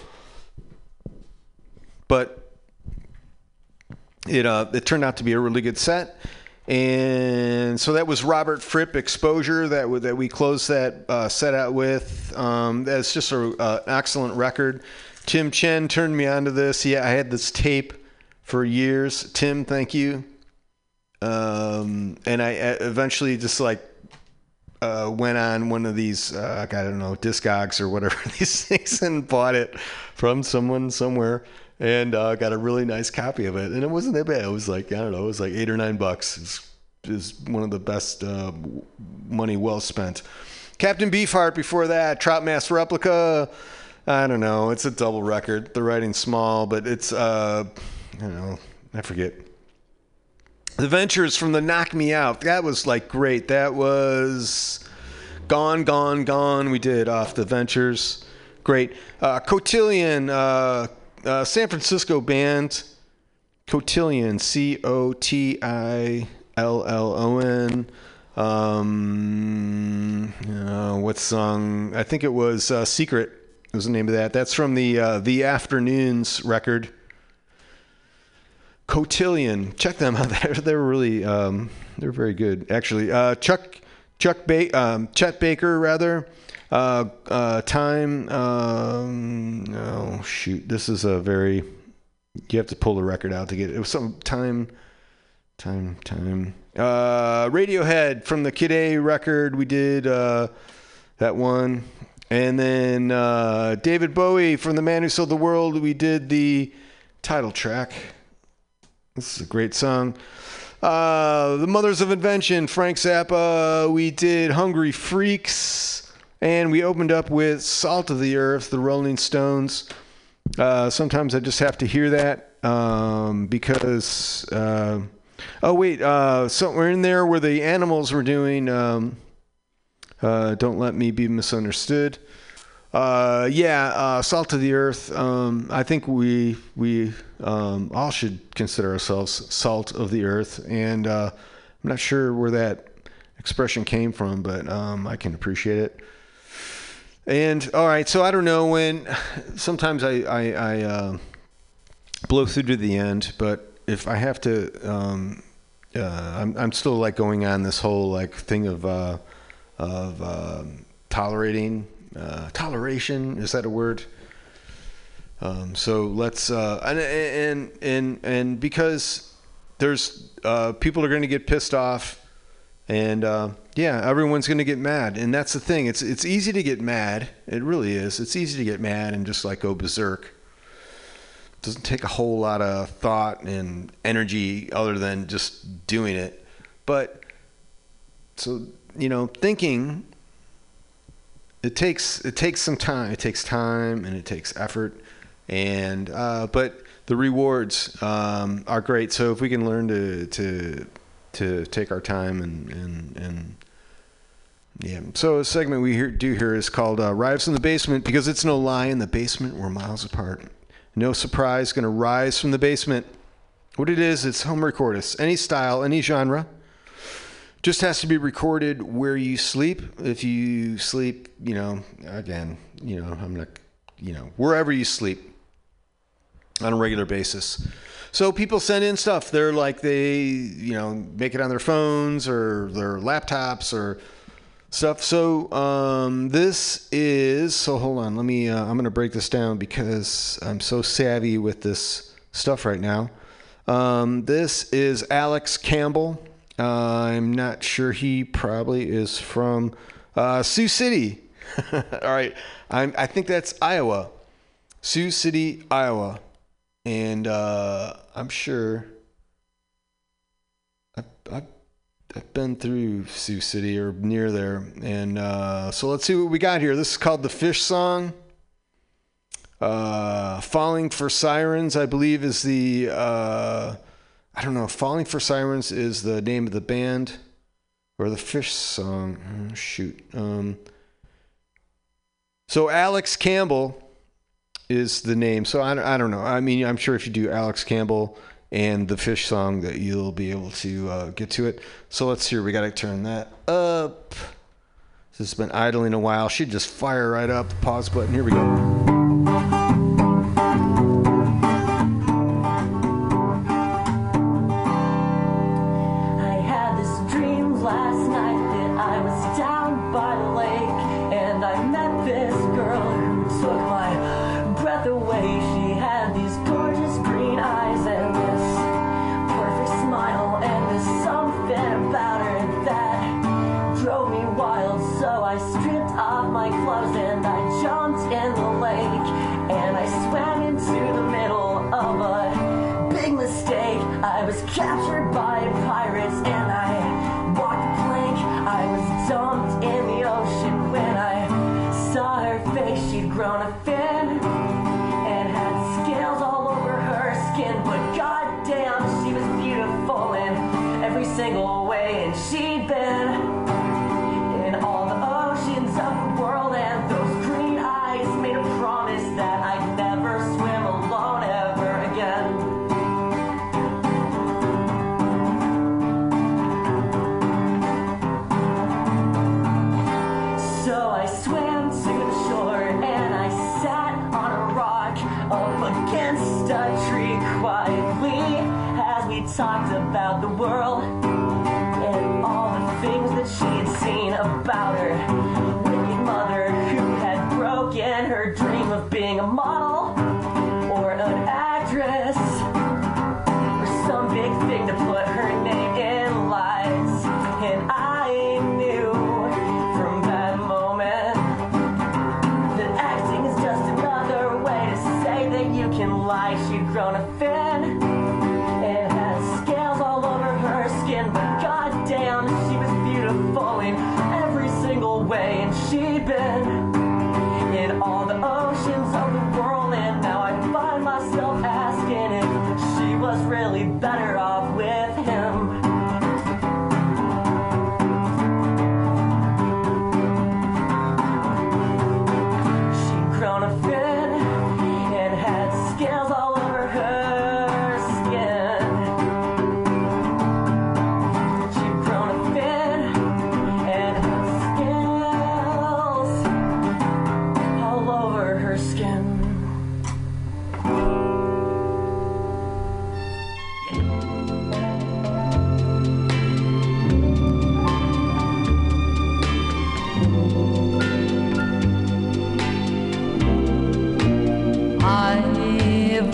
But it uh, it turned out to be a really good set. And so that was Robert Fripp, Exposure, that w- that we closed that uh, set out with. Um, that's just an uh, excellent record. Tim Chen turned me on to this. Yeah, I had this tape for years. Tim, thank you. Um, and I eventually just like uh, went on one of these, uh, I don't know, Discogs or whatever these things, and bought it from someone somewhere. And uh, got a really nice copy of it, and it wasn't that bad. It was like I don't know, it was like eight or nine bucks. It's is one of the best uh, money well spent. Captain Beefheart before that, Trout Mask Replica. I don't know, it's a double record. The writing's small, but it's uh, I don't know, I forget. The Ventures from the Knock Me Out. That was like great. That was Gone, Gone, Gone. We did off the Ventures. Great. Uh, Cotillion. Uh, Uh, San Francisco band, Cotillion, C O T I L L O N. Um, uh, what song? I think it was uh, Secret was the name of that. That's from the uh, The Afternoons record. Cotillion, check them out. They're, they're really, um, they're very good, actually. Uh, Chuck, Chuck ba- um, Chet Baker, rather. Uh, uh, time, um, oh shoot, this is a very, you have to pull the record out to get it. It was some time, time, time, uh, Radiohead from the Kid A record. We did, uh, that one. And then, uh, David Bowie from The Man Who Sold the World. We did the title track. This is a great song. Uh, the Mothers of Invention, Frank Zappa. We did Hungry Freaks. And we opened up with Salt of the Earth, The Rolling Stones. Uh, sometimes I just have to hear that um, because... Uh, oh, wait. Uh, somewhere in there where the Animals were doing um, uh, Don't Let Me Be Misunderstood. Uh, yeah, uh, Salt of the Earth. Um, I think we we um, all should consider ourselves Salt of the Earth. And uh, I'm not sure where that expression came from, but um, I can appreciate it. And all right, so I don't know when. Sometimes I I, I uh, blow through to the end, but if I have to um, uh, I'm I'm still like going on this whole like thing of uh, of um, tolerating uh, toleration. Is that a word? Um, so let's uh, and and and and because there's uh, people are going to get pissed off. And, uh, yeah, everyone's going to get mad. And that's the thing. It's it's easy to get mad. It really is. It's easy to get mad and just, like, go berserk. It doesn't take a whole lot of thought and energy other than just doing it. But, so, you know, thinking, it takes it takes some time. It takes time and it takes effort. And uh, but the rewards um, are great. So if we can learn to... to to take our time and, and, and yeah. So a segment we hear, do here is called uh, Rives in the Basement, because it's no lie, in the basement we're miles apart. No surprise, going to rise from the basement. What it is, it's home recordists. Any style, any genre. Just has to be recorded where you sleep. If you sleep, you know, again, you know, I'm not, you know, wherever you sleep on a regular basis. So people send in stuff. They're like, they, you know, make it on their phones or their laptops or stuff. So um, this is, so hold on, let me, uh, I'm going to break this down because I'm so savvy with this stuff right now. Um, this is Alex Campbell. Uh, I'm not sure. He probably is from uh, Sioux City. All right. I'm, I think that's Iowa. Sioux City, Iowa. And uh, I'm sure I've, I've, I've been through Sioux City or near there. And uh, so let's see what we got here. This is called The Fish Song. Uh, Falling for Sirens, I believe, is the, uh, I don't know, Falling for Sirens is the name of the band. Or The Fish Song. Oh, shoot. Um, so Alex Campbell is the name. So I don't, I don't know. I mean, I'm sure if you do Alex Campbell and The Fish Song that you'll be able to uh, get to it. So let's hear. We got to turn that up. This has been idling a while. Should just fire right up. Pause button. Here we go.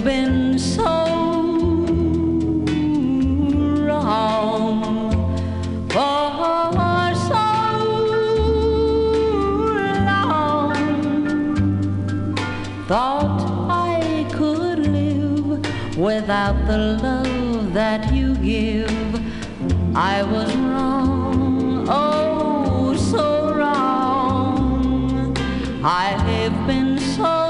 been so wrong for so long. Thought I could live without the love that you give. I was wrong, oh so wrong. I have been so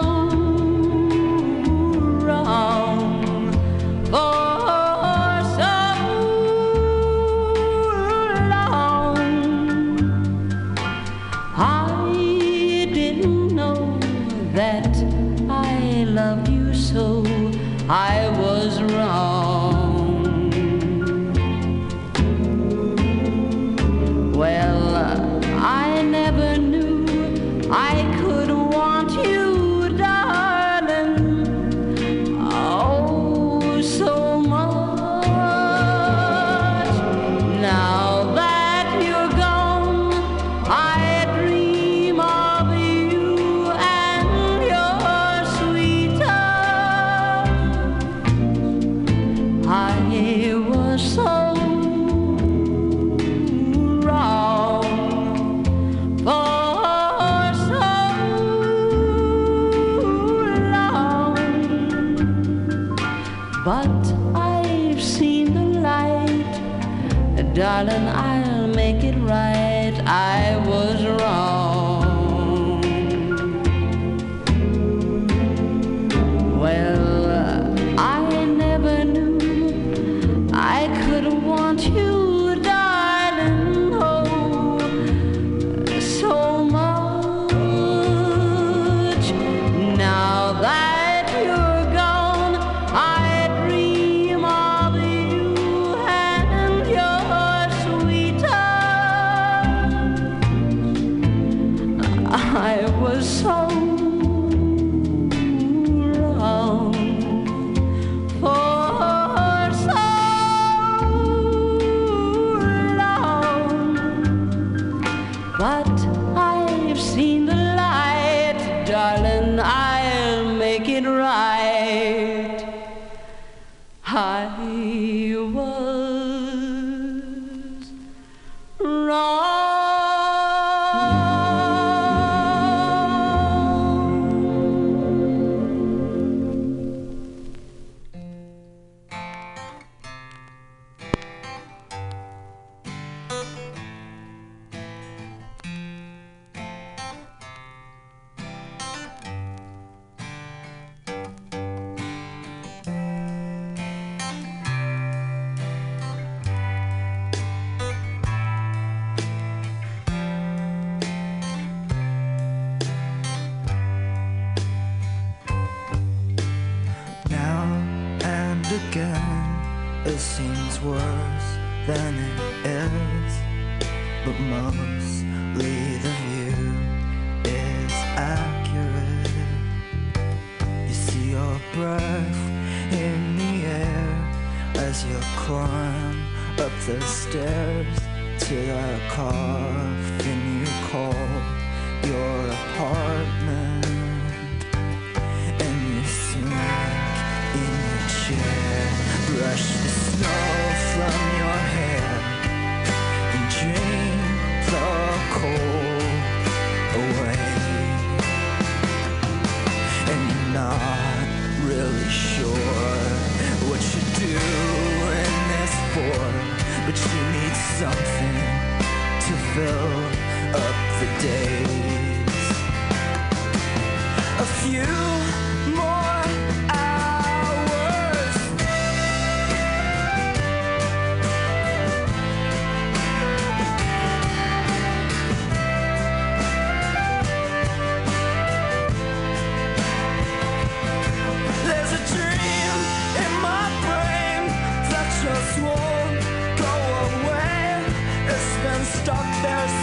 darling, I'll make it right. I was wrong. Well, I never knew I could want you, darling, oh, so much. Now that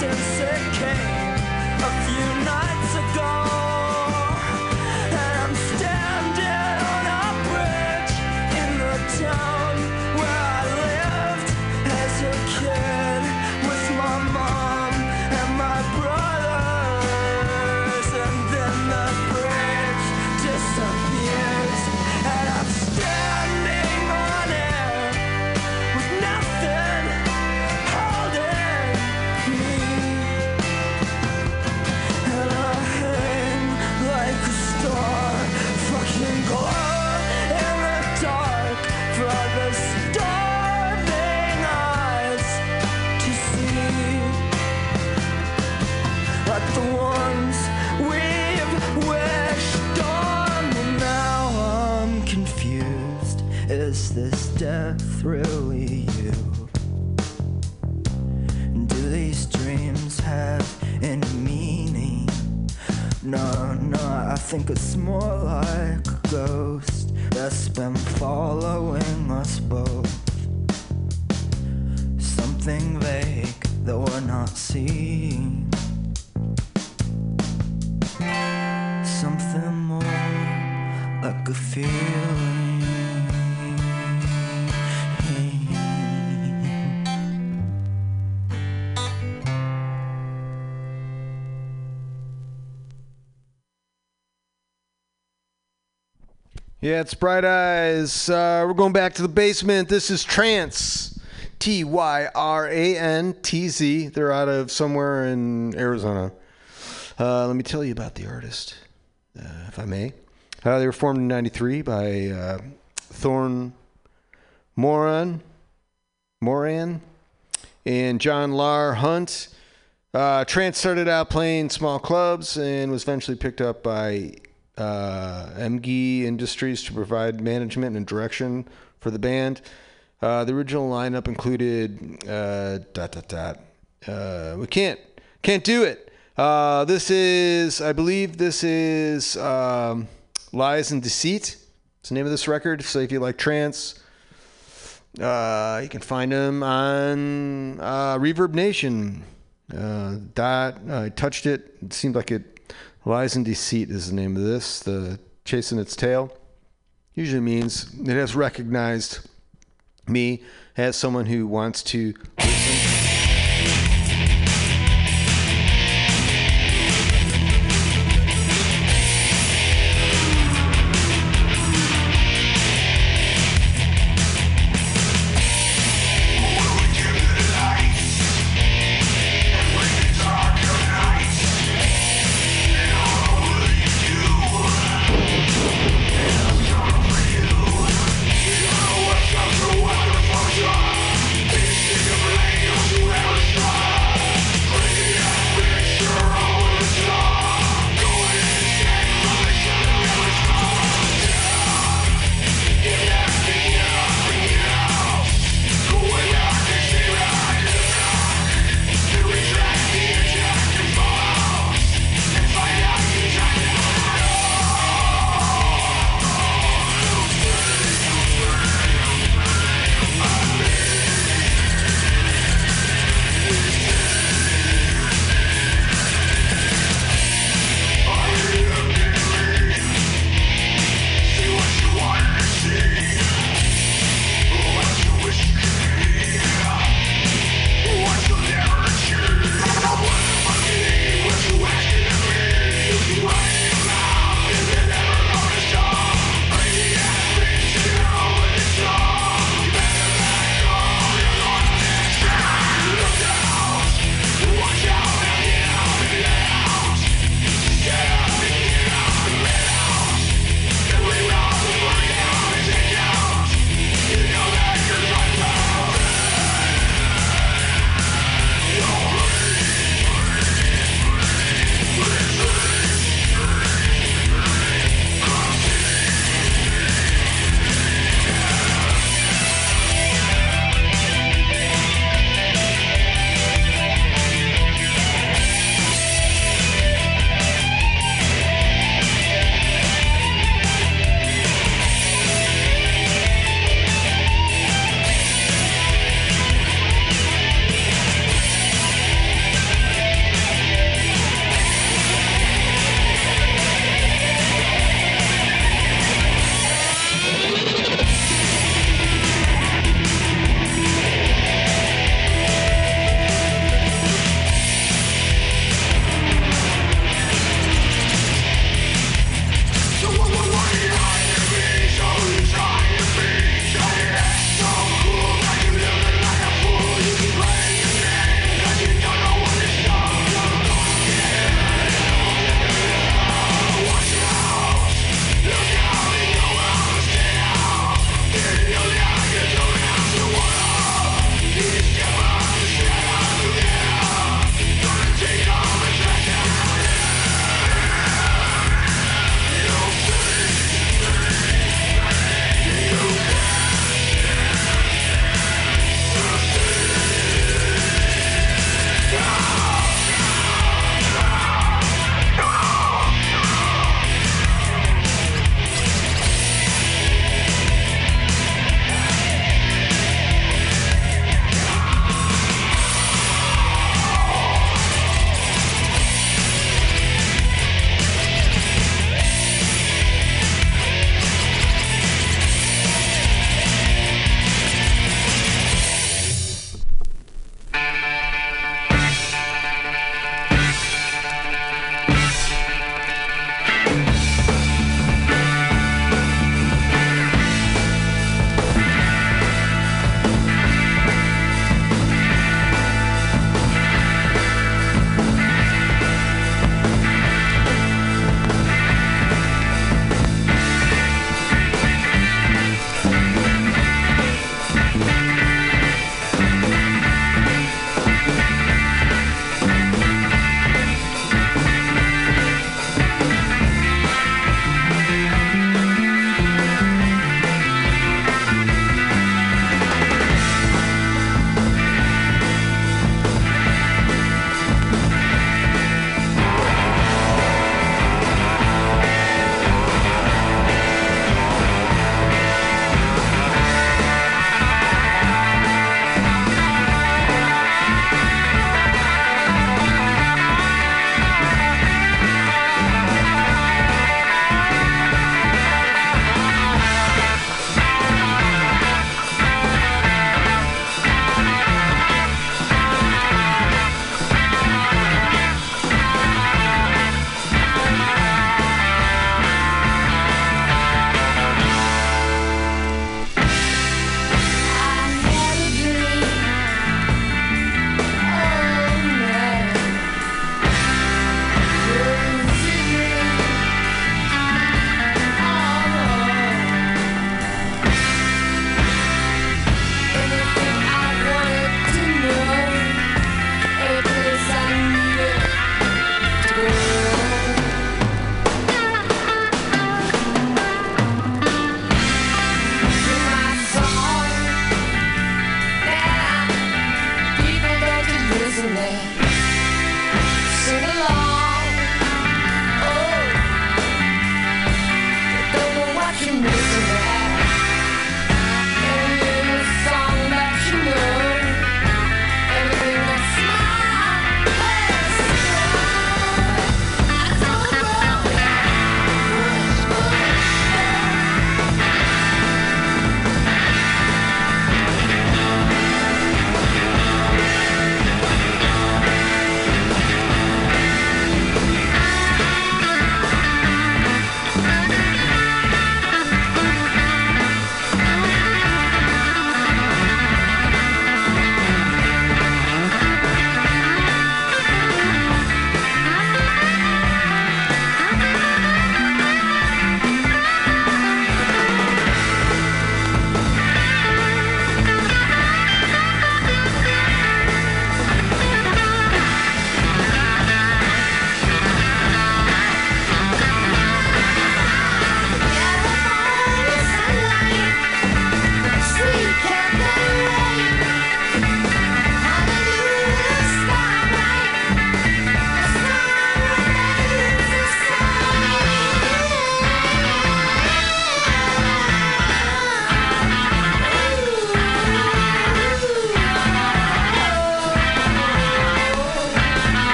since it came a few nights ago. but the ones we've wished on. Well, now I'm confused. Is this death really you? Do these dreams have any meaning? No, no, I think it's more like a ghost that's been following us both. Something vague that we're not seeing. Something more like a feeling. Yeah, it's Bright Eyes. Uh, we're going back to the basement. This is Tyrantz. T Y R A N T Z. They're out of somewhere in Arizona. Uh, let me tell you about the artist, uh, if I may. Uh, they were formed in ninety-three by uh, Thorne Moran, Moran and John Lar Hunt. Uh, Tyrantz started out playing small clubs and was eventually picked up by Uh, M G Industries to provide management and direction for the band. Uh, the original lineup included uh, dot dot dot. Uh, we can't can't do it. Uh, this is, I believe, this is um, Lies and Deceit. It's the name of this record. So if you like Tyrantz, uh, you can find them on uh, Reverb Nation. Uh, dot. I touched it. It seemed like it. Lies and Deceit is the name of this. The chasing its tail usually means it has recognized me as someone who wants to listen.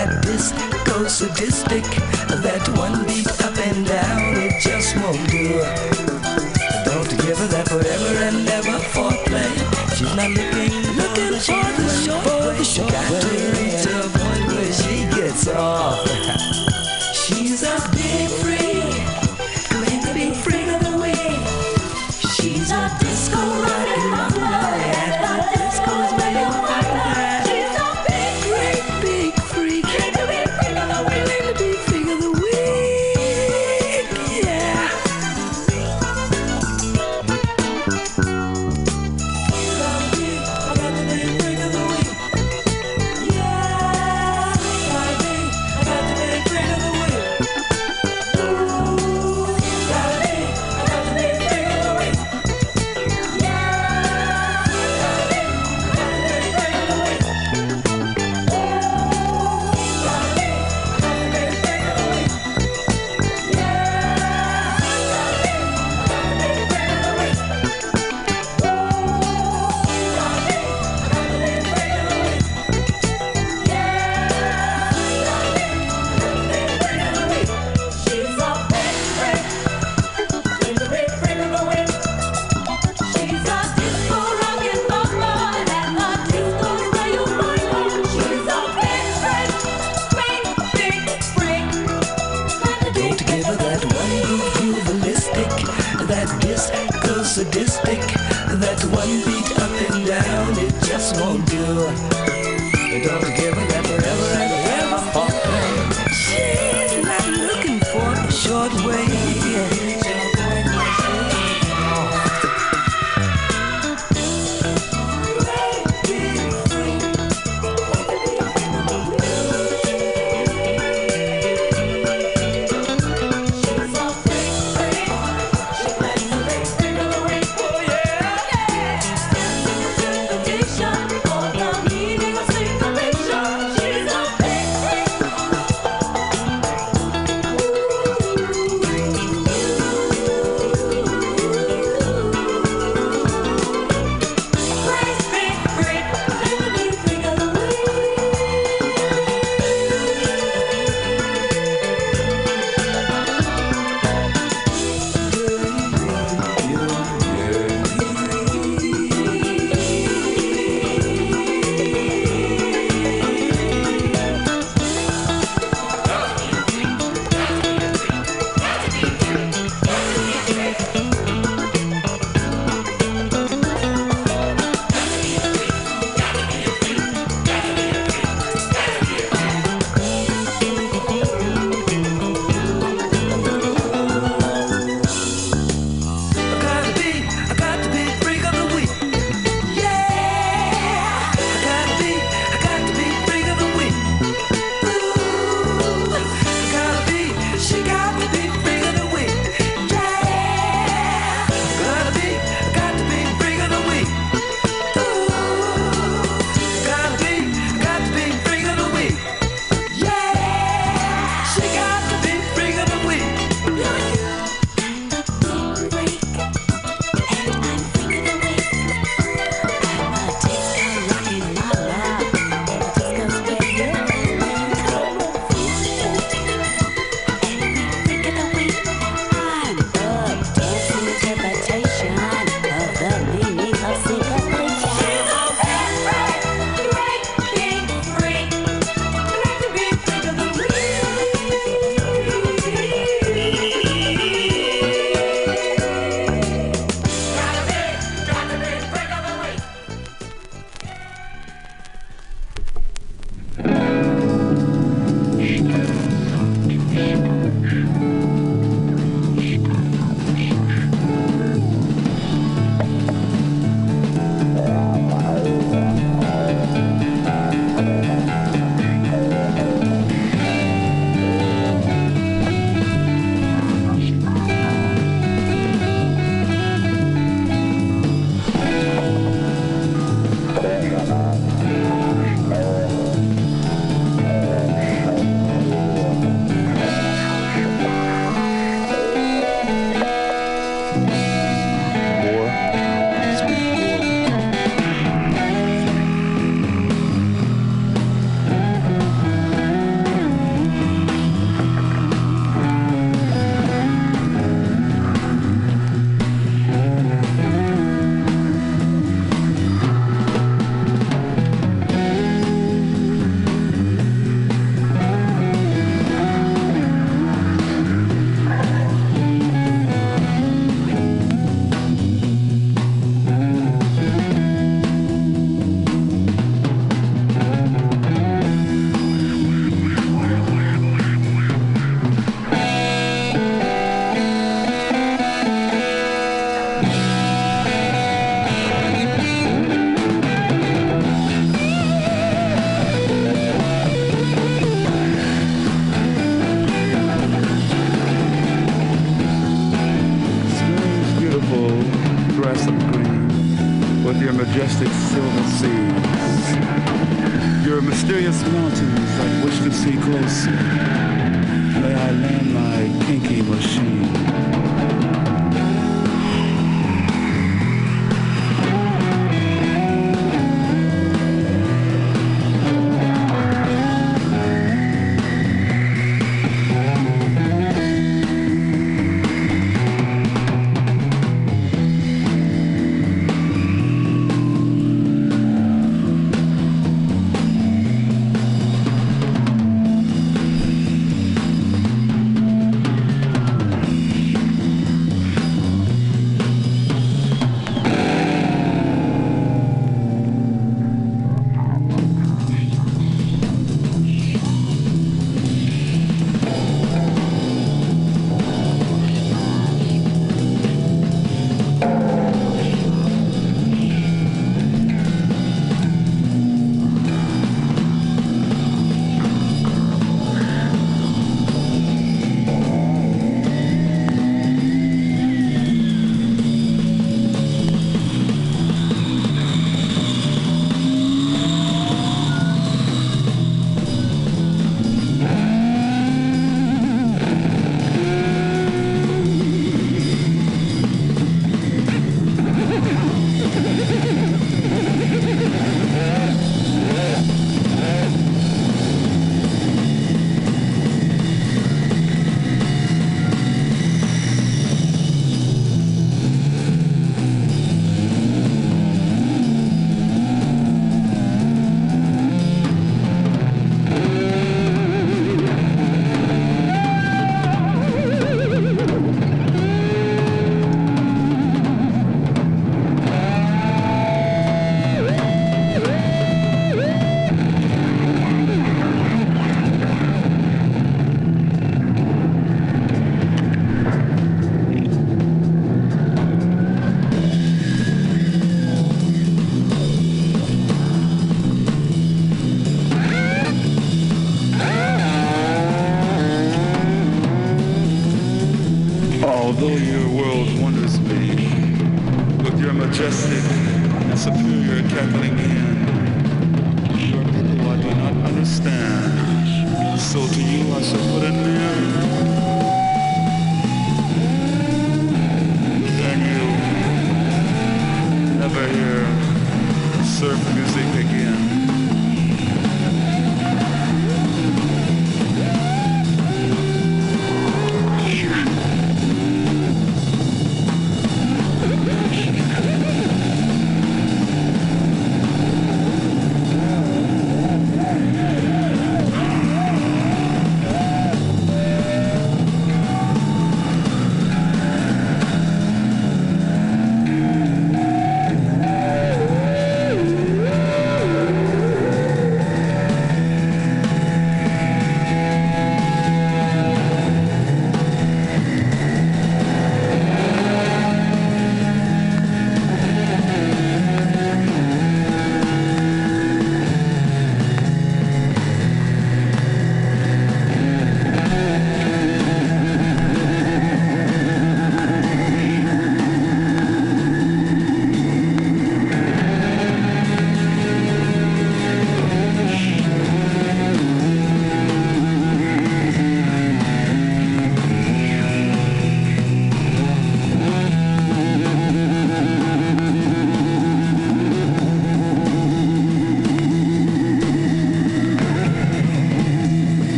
that this goes sadistic, that one beat up and down, it just won't do. Don't give her that forever and ever foreplay. She's not looking, looking for the short way. She got to reach a point where she gets off. She's a big freak, claims to be freak of the week. She's a disco rockin' mama, and her disco's waiting for her. Thank you. your majestic silver seas, your mysterious mountains I wish to see closer. May I land my kinky machine.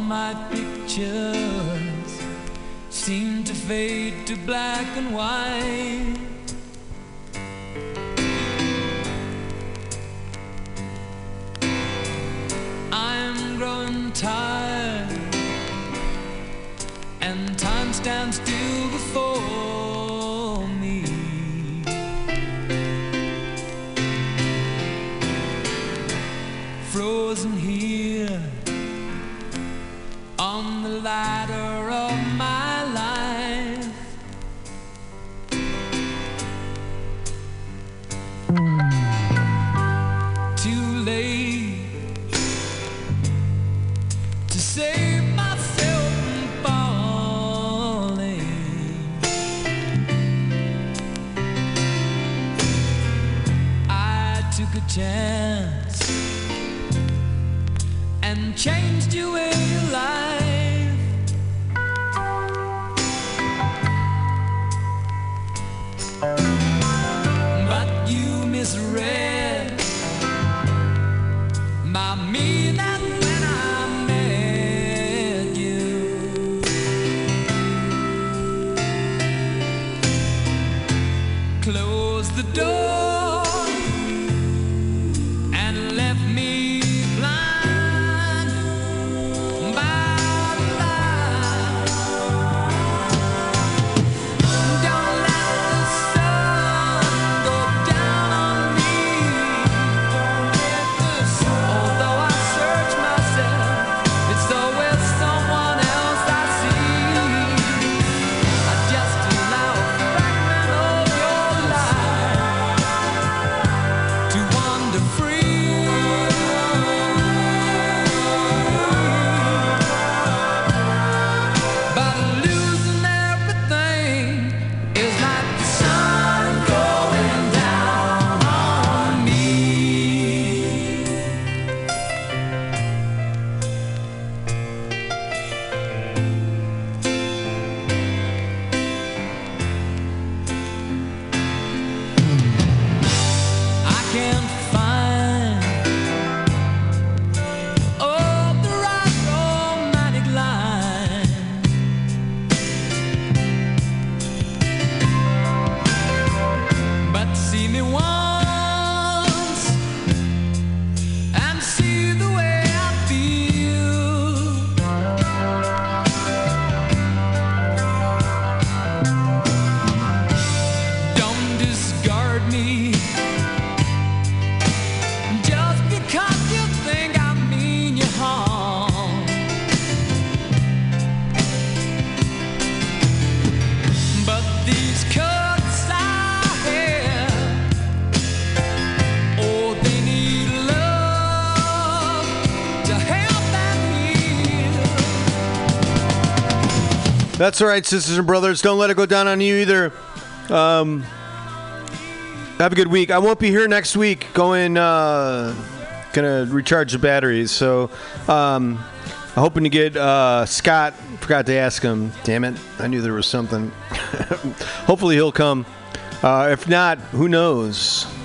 Oh my pictures seem to fade to black and white. I'm growing tired, and time stands still before me. Frozen here on the ladder of my life. Too late to save myself from falling. I took a chance and changed your way of life. But you misread my meaning when I met you. Close the door and left me blind by the light. Don't let the sun go down on me. Don't let the sun. Although I search myself, it's always someone else I see. I just allow a fragment of your life to wander free. But losing everything is like the sun going down on me. I can't find oh the right romantic line. But see me once and see the way I feel. Don't discard me just because you think I mean you harm. But these cuts I have, oh, they need love to help them heal. That's all right, sisters and brothers. Don't let it go down on you either. Um, have a good week. I won't be here next week. Going, uh, gonna recharge the batteries. So, um, I'm hoping to get uh, Scott. Forgot to ask him. Damn it! I knew there was something. Hopefully he'll come. Uh, if not, who knows?